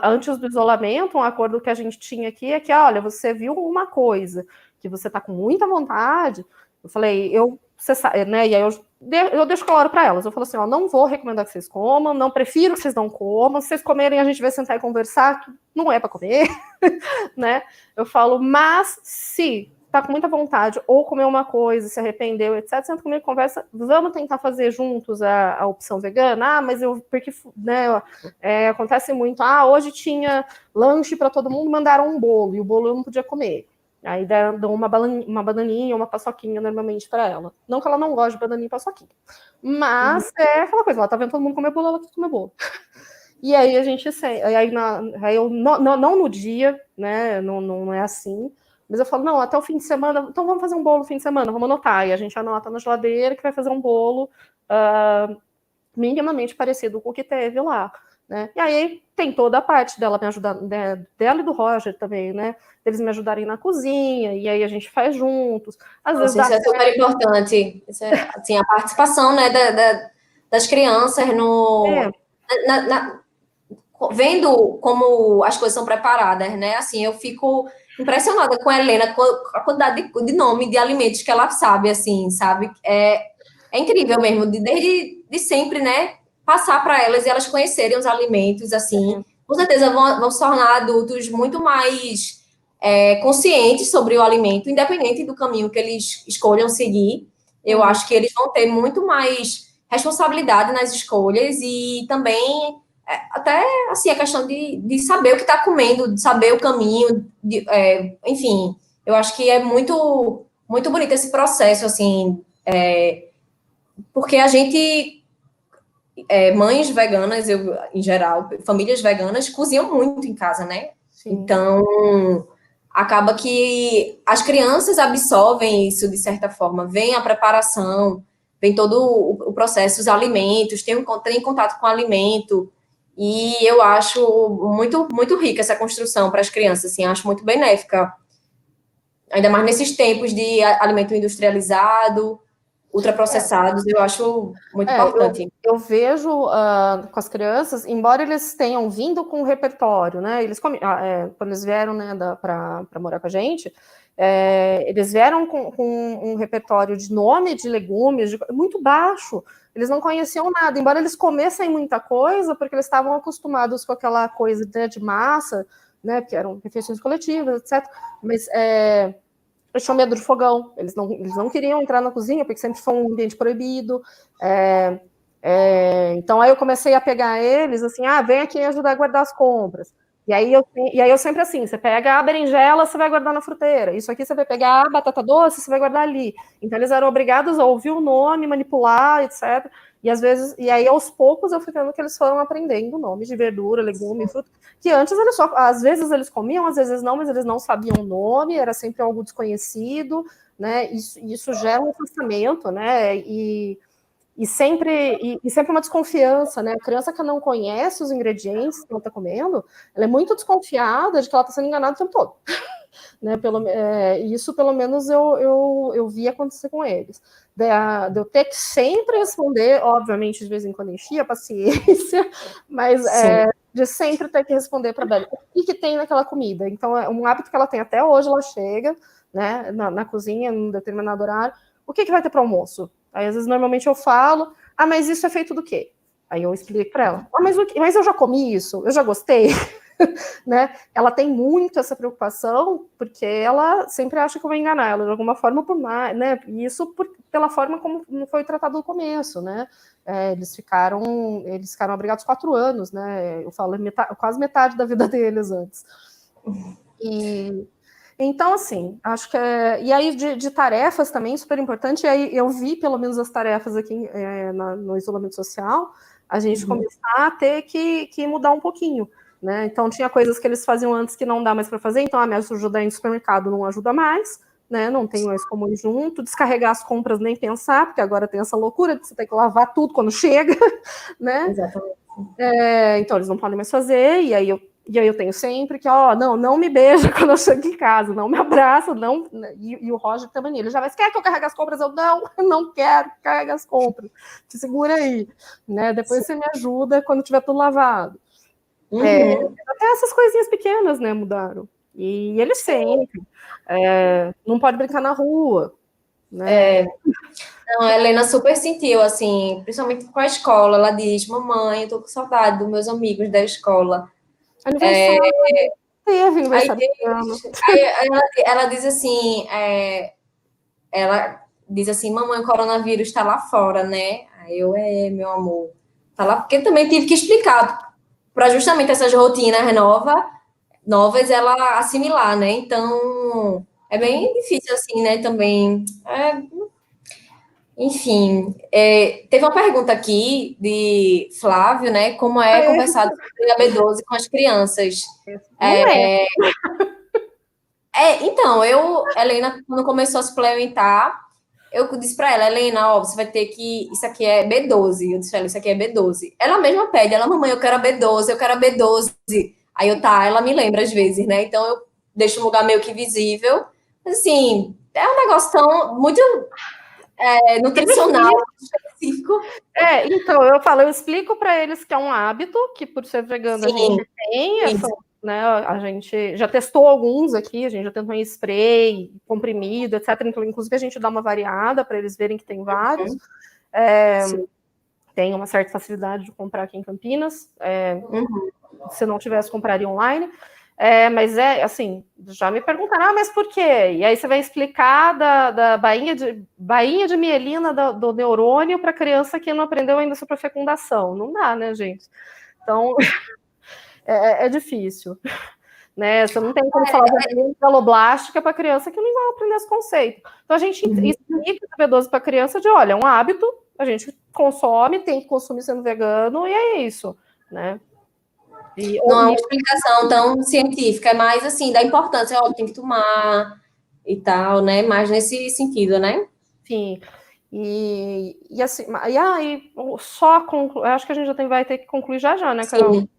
antes do isolamento, um acordo que a gente tinha aqui é que, olha, você viu uma coisa que você está com muita vontade, eu falei, eu, você sabe, né, e aí eu, eu deixo claro para elas, eu falo assim, ó, não vou recomendar que vocês comam, não prefiro que vocês não comam, se vocês comerem a gente vai sentar e conversar, que não é para comer, né, eu falo, mas se... tá com muita vontade, ou comeu uma coisa, se arrependeu, etcétera, senta comigo, conversa, vamos tentar fazer juntos a, a opção vegana, ah, mas eu, porque, né, é, acontece muito, ah, hoje tinha lanche para todo mundo, mandaram um bolo, e o bolo eu não podia comer, aí dão uma, uma bananinha, uma paçoquinha, normalmente, para ela, não que ela não goste de bananinha e paçoquinha, mas uhum. É aquela coisa, ela tá vendo todo mundo comer bolo, ela quer comer bolo, E aí a gente aí, na, aí eu, não, não no dia, né? Não, não é assim. Mas eu falo, não, até o fim de semana, então vamos fazer um bolo no fim de semana, vamos anotar. E a gente anota na geladeira que vai fazer um bolo uh, minimamente parecido com o que teve lá, né? E aí tem toda a parte dela me ajudar, né, dela e do Roger também, né? Eles me ajudarem na cozinha, e aí a gente faz juntos. Às vezes isso é super importante. Isso é, assim, a participação, né, da, da, das crianças no... É. Na, na, vendo como as coisas são preparadas, né? Assim, eu fico... impressionada com a Helena, com a quantidade de, de nome de alimentos que ela sabe, assim, sabe? É, é incrível mesmo, de, desde de sempre, né? Passar para elas e elas conhecerem os alimentos, assim. Uhum. Com certeza vão, vão se tornar adultos muito mais é, conscientes sobre o alimento, independente do caminho que eles escolham seguir. Eu uhum. acho que eles vão ter muito mais responsabilidade nas escolhas e também... até, assim, a questão de, de saber o que está comendo, de saber o caminho, de, é, enfim, eu acho que é muito, muito bonito esse processo, assim, é, porque a gente, é, mães veganas, eu, em geral, famílias veganas, cozinham muito em casa, né? Sim. Então, acaba que as crianças absorvem isso, de certa forma, vem a preparação, vem todo o, o processo, os alimentos, tem, tem contato com o alimento. E eu acho muito, muito rica essa construção para as crianças, assim, acho muito benéfica. Ainda mais nesses tempos de alimento industrializado, ultraprocessados, eu acho muito é, importante. Eu, eu vejo uh, com as crianças, embora eles tenham vindo com o repertório, né? Eles come, é, quando eles vieram, né, para morar com a gente, é, eles vieram com, com um repertório de nome de legumes de, muito baixo. Eles não conheciam nada, embora eles comessem muita coisa, porque eles estavam acostumados com aquela coisa, né, de massa, né, que eram refeições coletivas, etcétera. Mas é, eles tinham medo do fogão, eles não, eles não queriam entrar na cozinha, porque sempre foi um ambiente proibido. É, é, então, aí eu comecei a pegar eles, assim, ah, vem aqui ajudar a guardar as compras. E aí, eu, e aí eu sempre assim, você pega a berinjela, você vai guardar na fruteira. Isso aqui você vai pegar a batata doce, você vai guardar ali. Então eles eram obrigados a ouvir o nome, manipular, etcétera. E às vezes, e aí aos poucos eu fui vendo que eles foram aprendendo nomes de verdura, legume, fruta. Que antes eles só, às vezes eles comiam, às vezes não, mas eles não sabiam o nome, era sempre algo desconhecido, né? Isso, isso gera um afastamento, né? E... E sempre, e, e sempre uma desconfiança, né? A criança que não conhece os ingredientes que ela está comendo, ela é muito desconfiada de que ela está sendo enganada o tempo todo. Né? Pelo, é, isso, pelo menos, eu, eu, eu vi acontecer com eles. De, a, de eu ter que sempre responder, obviamente, de vez em quando enchia a paciência, mas é, de sempre ter que responder para a Bela o que tem naquela comida. Então, é um hábito que ela tem até hoje, ela chega, né, na, na cozinha, num determinado horário, o que, que vai ter para o almoço? Aí, às vezes, normalmente eu falo, ah, mas isso é feito do quê? Aí eu explico para ela, ah, mas, o quê? Mas eu já comi isso, eu já gostei, né? Ela tem muito essa preocupação, porque ela sempre acha que eu vou enganar ela, de alguma forma, por mais, né? Isso por, pela forma como foi tratado no começo, né? É, eles ficaram, eles ficaram abrigados quatro anos, né? Eu falo metade, quase metade da vida deles antes. E... Então, assim, acho que é... E aí, de, de tarefas também, super importante, e aí eu vi, pelo menos, as tarefas aqui é, na, no isolamento social, a gente uhum. começar a ter que, que mudar um pouquinho, né? Então, tinha coisas que eles faziam antes que não dá mais para fazer, então, ah, me ajudar no supermercado não ajuda mais, né? Não tem mais como ir junto, descarregar as compras nem pensar, porque agora tem essa loucura de você ter que lavar tudo quando chega, né? Exatamente. É, então, eles não podem mais fazer, e aí eu E aí eu tenho sempre que, ó, não, não me beija quando eu chego em casa, não me abraça, não... E, e o Roger também, ele já vai, quer que eu carregue as compras? Eu, não, não quero, carrega as compras, te segura aí, né? Depois Sim. você me ajuda quando tiver tudo lavado. Uhum. É, até essas coisinhas pequenas, né, mudaram. E, e ele sempre, é, não pode brincar na rua, né? É. Não, a Helena super sentiu, assim, principalmente com a escola, ela diz, mamãe, eu tô com saudade dos meus amigos da escola. É, teve, aí, aí, ela, ela diz assim, é, ela diz assim, mamãe, o coronavírus está lá fora, né? Aí eu, é, meu amor, tá lá, porque também tive que explicar para justamente essas rotinas nova, novas ela assimilar, né? Então, é bem difícil assim, né? Também, é, Enfim, é, teve uma pergunta aqui de Flávio, né? Como é conversar sobre a B doze com as crianças? É, é. é, então, eu, Helena, quando começou a suplementar, eu disse para ela, Helena, ó, você vai ter que... Isso aqui é B doze. Eu disse pra ela, isso aqui é B doze. Ela mesma pede, ela, mamãe, eu quero a B doze, eu quero a B doze. Aí eu, tá, ela me lembra às vezes, né? Então, eu deixo um lugar meio que visível. Assim, é um negócio tão... Muito... É, nutricional específico. É, então, eu falo, eu explico para eles que é um hábito, que por ser vegano sim, a gente tem, essa, né, a gente já testou alguns aqui, a gente já tentou em spray, comprimido, etcétera. Inclusive, a gente dá uma variada para eles verem que tem vários. Uhum. É, tem uma certa facilidade de comprar aqui em Campinas. É, uhum. Se não tivesse, compraria online. É, mas é assim, já me perguntaram, ah, mas por quê? E aí você vai explicar da, da bainha, de, bainha de mielina do, do neurônio para criança que não aprendeu ainda sobre a fecundação. Não dá, né, gente? Então, é, é difícil. Né? Você não tem como falar de bainha megaloblástica para criança que não vai aprender esse conceito. Então, a gente explica a B doze para criança de, olha, é um hábito, a gente consome, tem que consumir sendo vegano, e é isso, né? E, não é uma explicação tão científica, é mais assim, da importância, ó, tem que tomar e tal, né? Mais nesse sentido, né? Sim. E, e assim, e aí, só concluir, acho que a gente já tem, vai ter que concluir já já, né, Carol? Sim.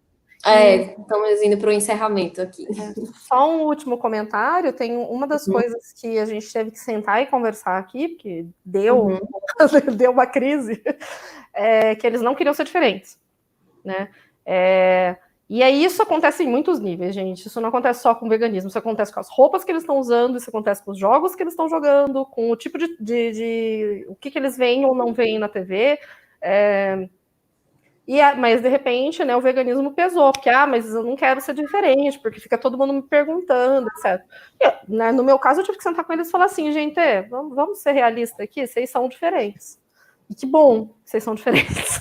É, e, estamos indo para o encerramento aqui. É, só um último comentário, tem uma das uhum. coisas que a gente teve que sentar e conversar aqui, porque deu, uhum. deu uma crise, é, que eles não queriam ser diferentes, né? É... E aí isso acontece em muitos níveis, gente. Isso não acontece só com o veganismo, isso acontece com as roupas que eles estão usando, isso acontece com os jogos que eles estão jogando, com o tipo de... de, de o que, que eles veem ou não veem na T V. É... E, mas, de repente, né, o veganismo pesou, porque, ah, mas eu não quero ser diferente, porque fica todo mundo me perguntando, etcétera. E, né, no meu caso, eu tive que sentar com eles e falar assim, gente, vamos, vamos ser realistas aqui, vocês são diferentes. E que bom, vocês são diferentes,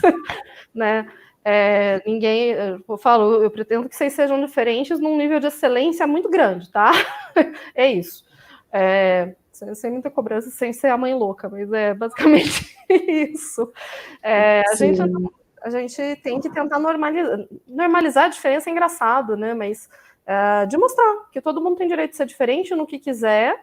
né? É, ninguém, eu falo, eu pretendo que vocês sejam diferentes num nível de excelência muito grande, tá? É isso. É, sem, sem muita cobrança, sem ser a mãe louca, mas é basicamente isso. É, a, gente, a gente tem que tentar normalizar, normalizar a diferença, é engraçado, né? Mas é, de mostrar que todo mundo tem direito de ser diferente no que quiser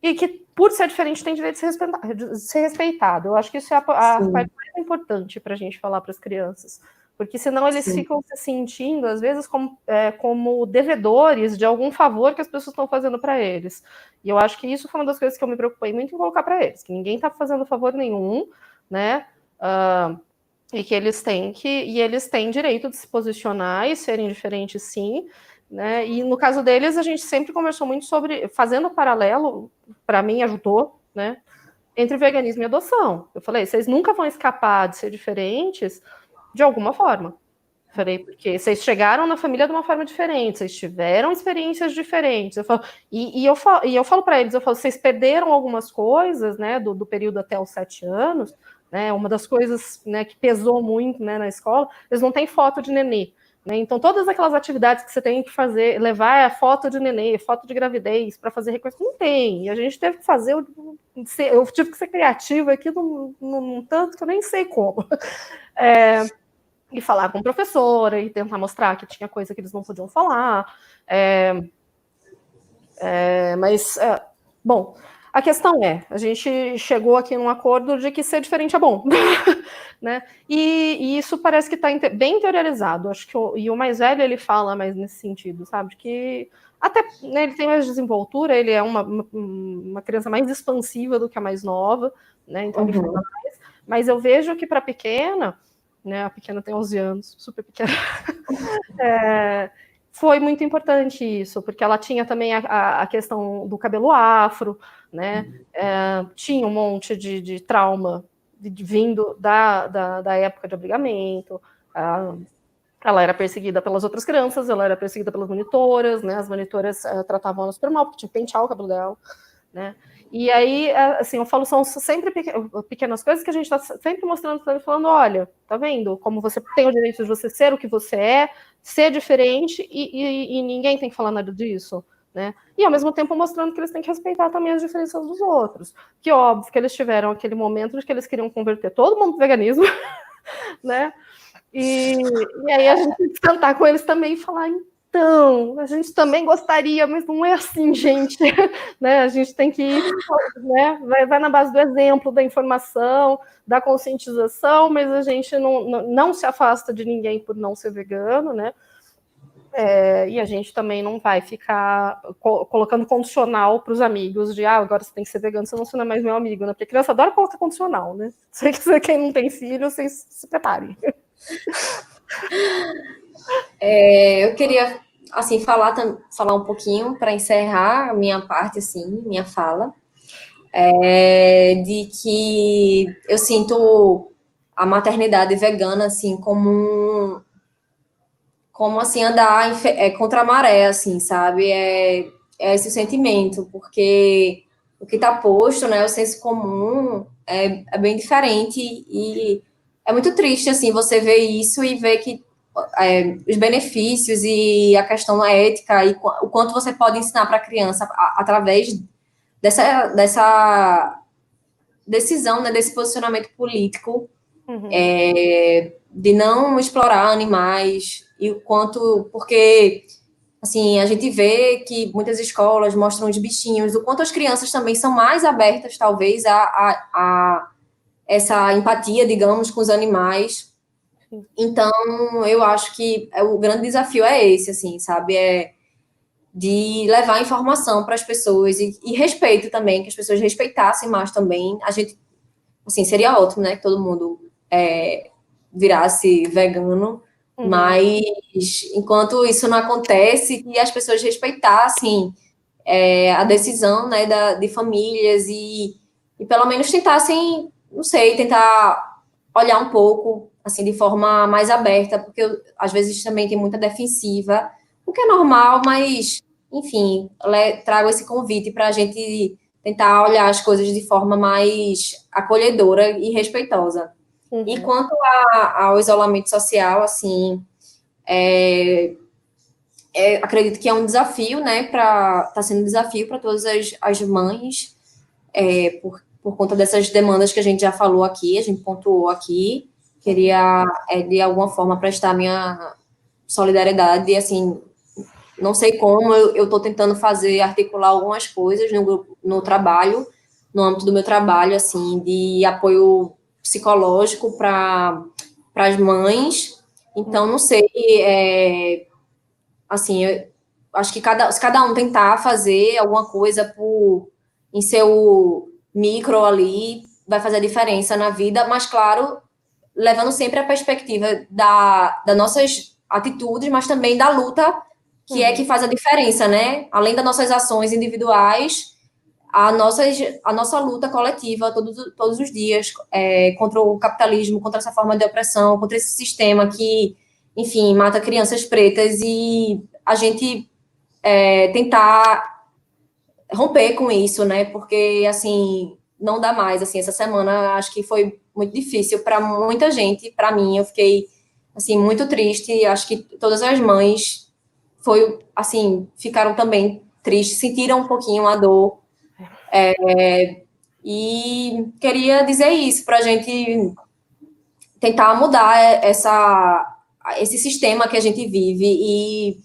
e que, por ser diferente, tem direito de ser respeitado. De ser respeitado. Eu acho que isso é a, a parte mais importante para a gente falar para as crianças. Porque senão eles Sim. ficam se sentindo, às vezes, como, é, como devedores de algum favor que as pessoas estão fazendo para eles. E eu acho que isso foi uma das coisas que eu me preocupei muito em colocar para eles, que ninguém está fazendo favor nenhum, né? Uh, e que eles têm que e eles têm direito de se posicionar e serem diferentes, sim. Né? E no caso deles, a gente sempre conversou muito sobre, fazendo paralelo, para mim ajudou, né? Entre veganismo e adoção. Eu falei, vocês nunca vão escapar de ser diferentes, de alguma forma. Falei, porque vocês chegaram na família de uma forma diferente, vocês tiveram experiências diferentes. Eu falo, e, e eu falo, e eu falo para eles, eu falo, vocês perderam algumas coisas, né, do, do período até os sete anos, né, uma das coisas, né, que pesou muito, né, na escola, eles não têm foto de nenê, né, então todas aquelas atividades que você tem que fazer, levar é foto de nenê, foto de gravidez, para fazer reconhecimento, não tem, e a gente teve que fazer, eu, eu tive que ser criativa aqui num, num tanto que eu nem sei como. É... E falar com a professora, e tentar mostrar que tinha coisa que eles não podiam falar. É, é, mas, é, bom, a questão é, a gente chegou aqui num acordo de que ser diferente é bom. Né? E, e isso parece que está bem interiorizado. Acho que o, e o mais velho, ele fala mais nesse sentido, sabe? Que até, né, ele tem mais desenvoltura, ele é uma, uma criança mais expansiva do que a mais nova, né? Então, uhum. ele fala mais. Mas eu vejo que para a pequena... Né, a pequena tem onze anos, super pequena, é, foi muito importante isso, porque ela tinha também a, a questão do cabelo afro, né, é, tinha um monte de, de trauma de, de, vindo da, da, da época de abrigamento, a, ela era perseguida pelas outras crianças, ela era perseguida pelas monitoras, né, as monitoras é, tratavam ela super mal, porque tinha que pentear o cabelo dela, né. E aí, assim, eu falo, são sempre pequenas coisas que a gente está sempre mostrando, falando, olha, tá vendo? Como você tem o direito de você ser o que você é, ser diferente, e, e, e ninguém tem que falar nada disso, né? E ao mesmo tempo mostrando que eles têm que respeitar também as diferenças dos outros. Que óbvio que eles tiveram aquele momento de que eles queriam converter todo mundo pro veganismo, né? E, e aí a gente tem que sentar com eles também e falar, então, a gente também gostaria, mas não é assim, gente, né? A gente tem que ir, né? Vai, vai na base do exemplo, da informação, da conscientização, mas a gente não, não, não se afasta de ninguém por não ser vegano, né? É, e a gente também não vai ficar co- colocando condicional para os amigos de, ah, agora você tem que ser vegano, senão você não é mais meu amigo, né? Porque a criança adora colocar condicional, né? Sei que quem não tem filho, vocês se preparem. É, eu queria, assim, falar, falar um pouquinho para encerrar a minha parte, assim, minha fala, é, de que eu sinto a maternidade vegana, assim, como um... como, assim, andar é, contra a maré, assim, sabe? É, é esse sentimento, porque o que está posto, né, o senso comum é, é bem diferente e é muito triste, assim, você ver isso e ver que é, os benefícios e a questão ética e o quanto você pode ensinar para a criança a, através dessa, dessa decisão, né, desse posicionamento político, uhum. é, de não explorar animais... E o quanto, porque, assim, a gente vê que muitas escolas mostram os bichinhos, o quanto as crianças também são mais abertas, talvez, a, a, a essa empatia, digamos, com os animais. Então, eu acho que o grande desafio é esse, assim, sabe? É de levar informação para as pessoas e, e respeito também, que as pessoas respeitassem mais também. A gente, assim, seria ótimo, né? Que todo mundo é, virasse vegano. Uhum. Mas, enquanto isso não acontece, que as pessoas respeitassem é, a decisão, né, da, de famílias e, e, pelo menos, tentassem, não sei, tentar olhar um pouco, assim, de forma mais aberta, porque, eu, às vezes, também tem muita defensiva, o que é normal, mas, enfim, le, trago esse convite para a gente tentar olhar as coisas de forma mais acolhedora e respeitosa. Uhum. E quanto a, ao isolamento social, assim, é, é, acredito que é um desafio, né, para está sendo um desafio para todas as, as mães, é, por, por conta dessas demandas que a gente já falou aqui, a gente pontuou aqui, queria, é, de alguma forma, prestar minha solidariedade, assim, não sei como, eu estou tentando fazer, articular algumas coisas no grupo, no trabalho, no âmbito do meu trabalho, assim, de apoio psicológico para as mães, então não sei, é, assim, eu acho que cada, se cada um tentar fazer alguma coisa por, em seu micro ali, vai fazer a diferença na vida, mas claro, levando sempre a perspectiva da, das nossas atitudes, mas também da luta que é que faz a diferença, né? Além das nossas ações individuais, A nossa, a nossa luta coletiva todos, todos os dias é, contra o capitalismo, contra essa forma de opressão, contra esse sistema que, enfim, mata crianças pretas e a gente é, tentar romper com isso, né? Porque, assim, não dá mais. Assim, essa semana acho que foi muito difícil para muita gente, para mim. Eu fiquei, assim, muito triste. Acho que todas as mães foi, assim, ficaram também tristes, sentiram um pouquinho a dor. É, e queria dizer isso, para a gente tentar mudar essa, esse sistema que a gente vive e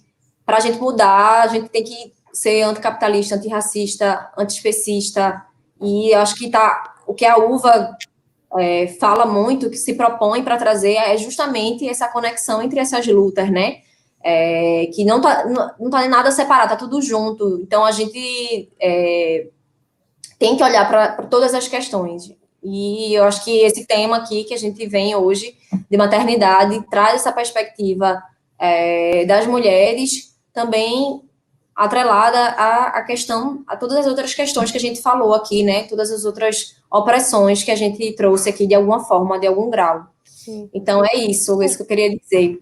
para a gente mudar, a gente tem que ser anticapitalista, antirracista, antiespecista e acho que tá, o que a Uva é, fala muito, que se propõe para trazer é justamente essa conexão entre essas lutas, né? É, que não está não, não tá nada separado, está tudo junto, então a gente... É, tem que olhar para todas as questões. E eu acho que esse tema aqui que a gente vem hoje, de maternidade, traz essa perspectiva é, das mulheres, também atrelada à, à questão, a todas as outras questões que a gente falou aqui, né? Todas as outras opressões que a gente trouxe aqui, de alguma forma, de algum grau. Sim. Então, é isso, é isso que eu queria dizer.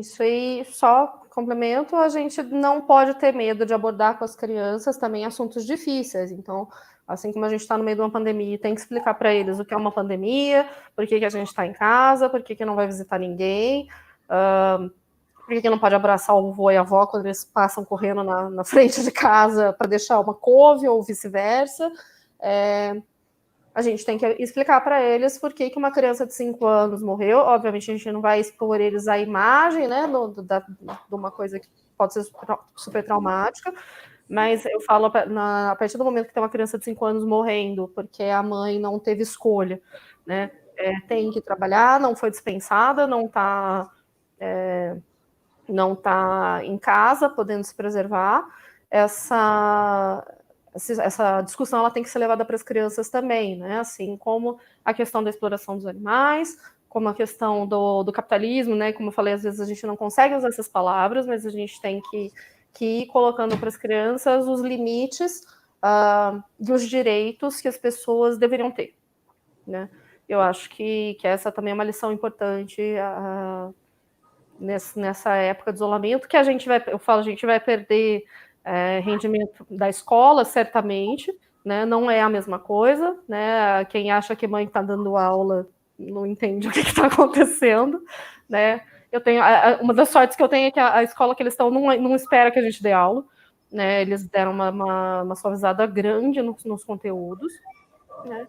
Isso, e só... complemento, a gente não pode ter medo de abordar com as crianças também assuntos difíceis, então, assim como a gente está no meio de uma pandemia, tem que explicar para eles o que é uma pandemia, por que, que a gente está em casa, por que, que não vai visitar ninguém, uh, Por que que não pode abraçar o avô e a avó quando eles passam correndo na, na frente de casa para deixar uma couve ou vice-versa? É, a gente tem que explicar para eles por que que uma criança de cinco anos morreu. Obviamente, a gente não vai expor eles à imagem, né, do, do, da, de uma coisa que pode ser super, super traumática, mas eu falo na, a partir do momento que tem uma criança de cinco anos morrendo porque a mãe não teve escolha, né? É, tem que trabalhar, não foi dispensada, não está... É, não está em casa, podendo se preservar, essa, essa discussão ela tem que ser levada para as crianças também, né? Assim como a questão da exploração dos animais, como a questão do, do capitalismo, né? Como eu falei, às vezes a gente não consegue usar essas palavras, mas a gente tem que, que ir colocando para as crianças os limites uh, e os direitos que as pessoas deveriam ter, né? Eu acho que, que essa também é uma lição importante uh, nessa época de isolamento, que a gente vai, eu falo, a gente vai perder é, rendimento da escola, certamente, né? Não é a mesma coisa, né? Quem acha que mãe está dando aula não entende o que está acontecendo, né? Eu tenho, uma das sortes que eu tenho é que a escola que eles estão não, não espera que a gente dê aula, né? Eles deram uma, uma, uma suavizada grande nos, nos conteúdos, né?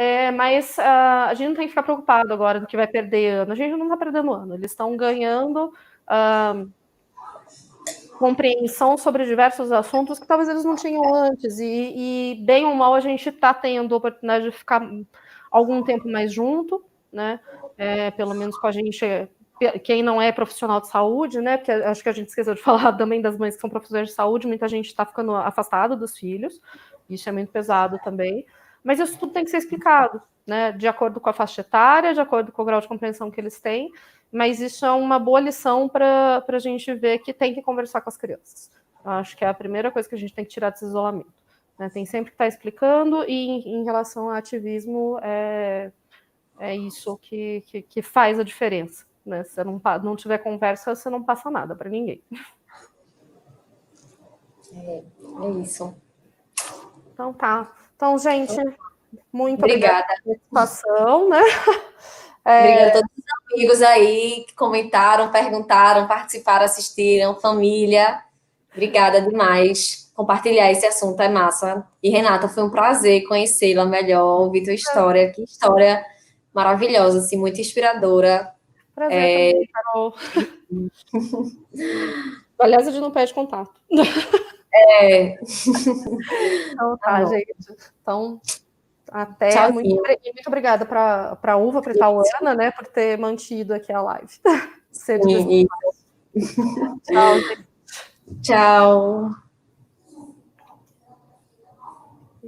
É, mas uh, a gente não tem que ficar preocupado agora do que vai perder ano. A gente não está perdendo ano. Eles estão ganhando uh, compreensão sobre diversos assuntos que talvez eles não tinham antes. E, e bem ou mal, a gente está tendo a oportunidade de ficar algum tempo mais junto, né? É, pelo menos com a gente, quem não é profissional de saúde, né? Porque acho que a gente esqueceu de falar também das mães que são profissionais de saúde. Muita gente está ficando afastada dos filhos. Isso é muito pesado também. Mas isso tudo tem que ser explicado, né? De acordo com a faixa etária, de acordo com o grau de compreensão que eles têm, mas isso é uma boa lição para a gente ver que tem que conversar com as crianças. Eu acho que é a primeira coisa que a gente tem que tirar desse isolamento, né? Tem sempre que estar explicando, e em, em relação ao ativismo, é, é isso que, que, que faz a diferença, né? Se não, não tiver conversa, você não passa nada para ninguém. É, é isso. Então tá. Então, gente, muito obrigada, obrigada pela participação, né? É... Obrigada a todos os amigos aí que comentaram, perguntaram, participaram, assistiram, família. Obrigada demais. Compartilhar esse assunto é massa. E, Renata, foi um prazer conhecê-la melhor, ouvir tua história. Que história maravilhosa, assim, muito inspiradora. Prazer é... também, Carol. Aliás, a gente não perde contato. É. Então tá, tá gente. Então, até. Tchau, muito, muito obrigada para a Uva, para a Itauana, né, por ter mantido aqui a live. Tchau, gente. Tchau.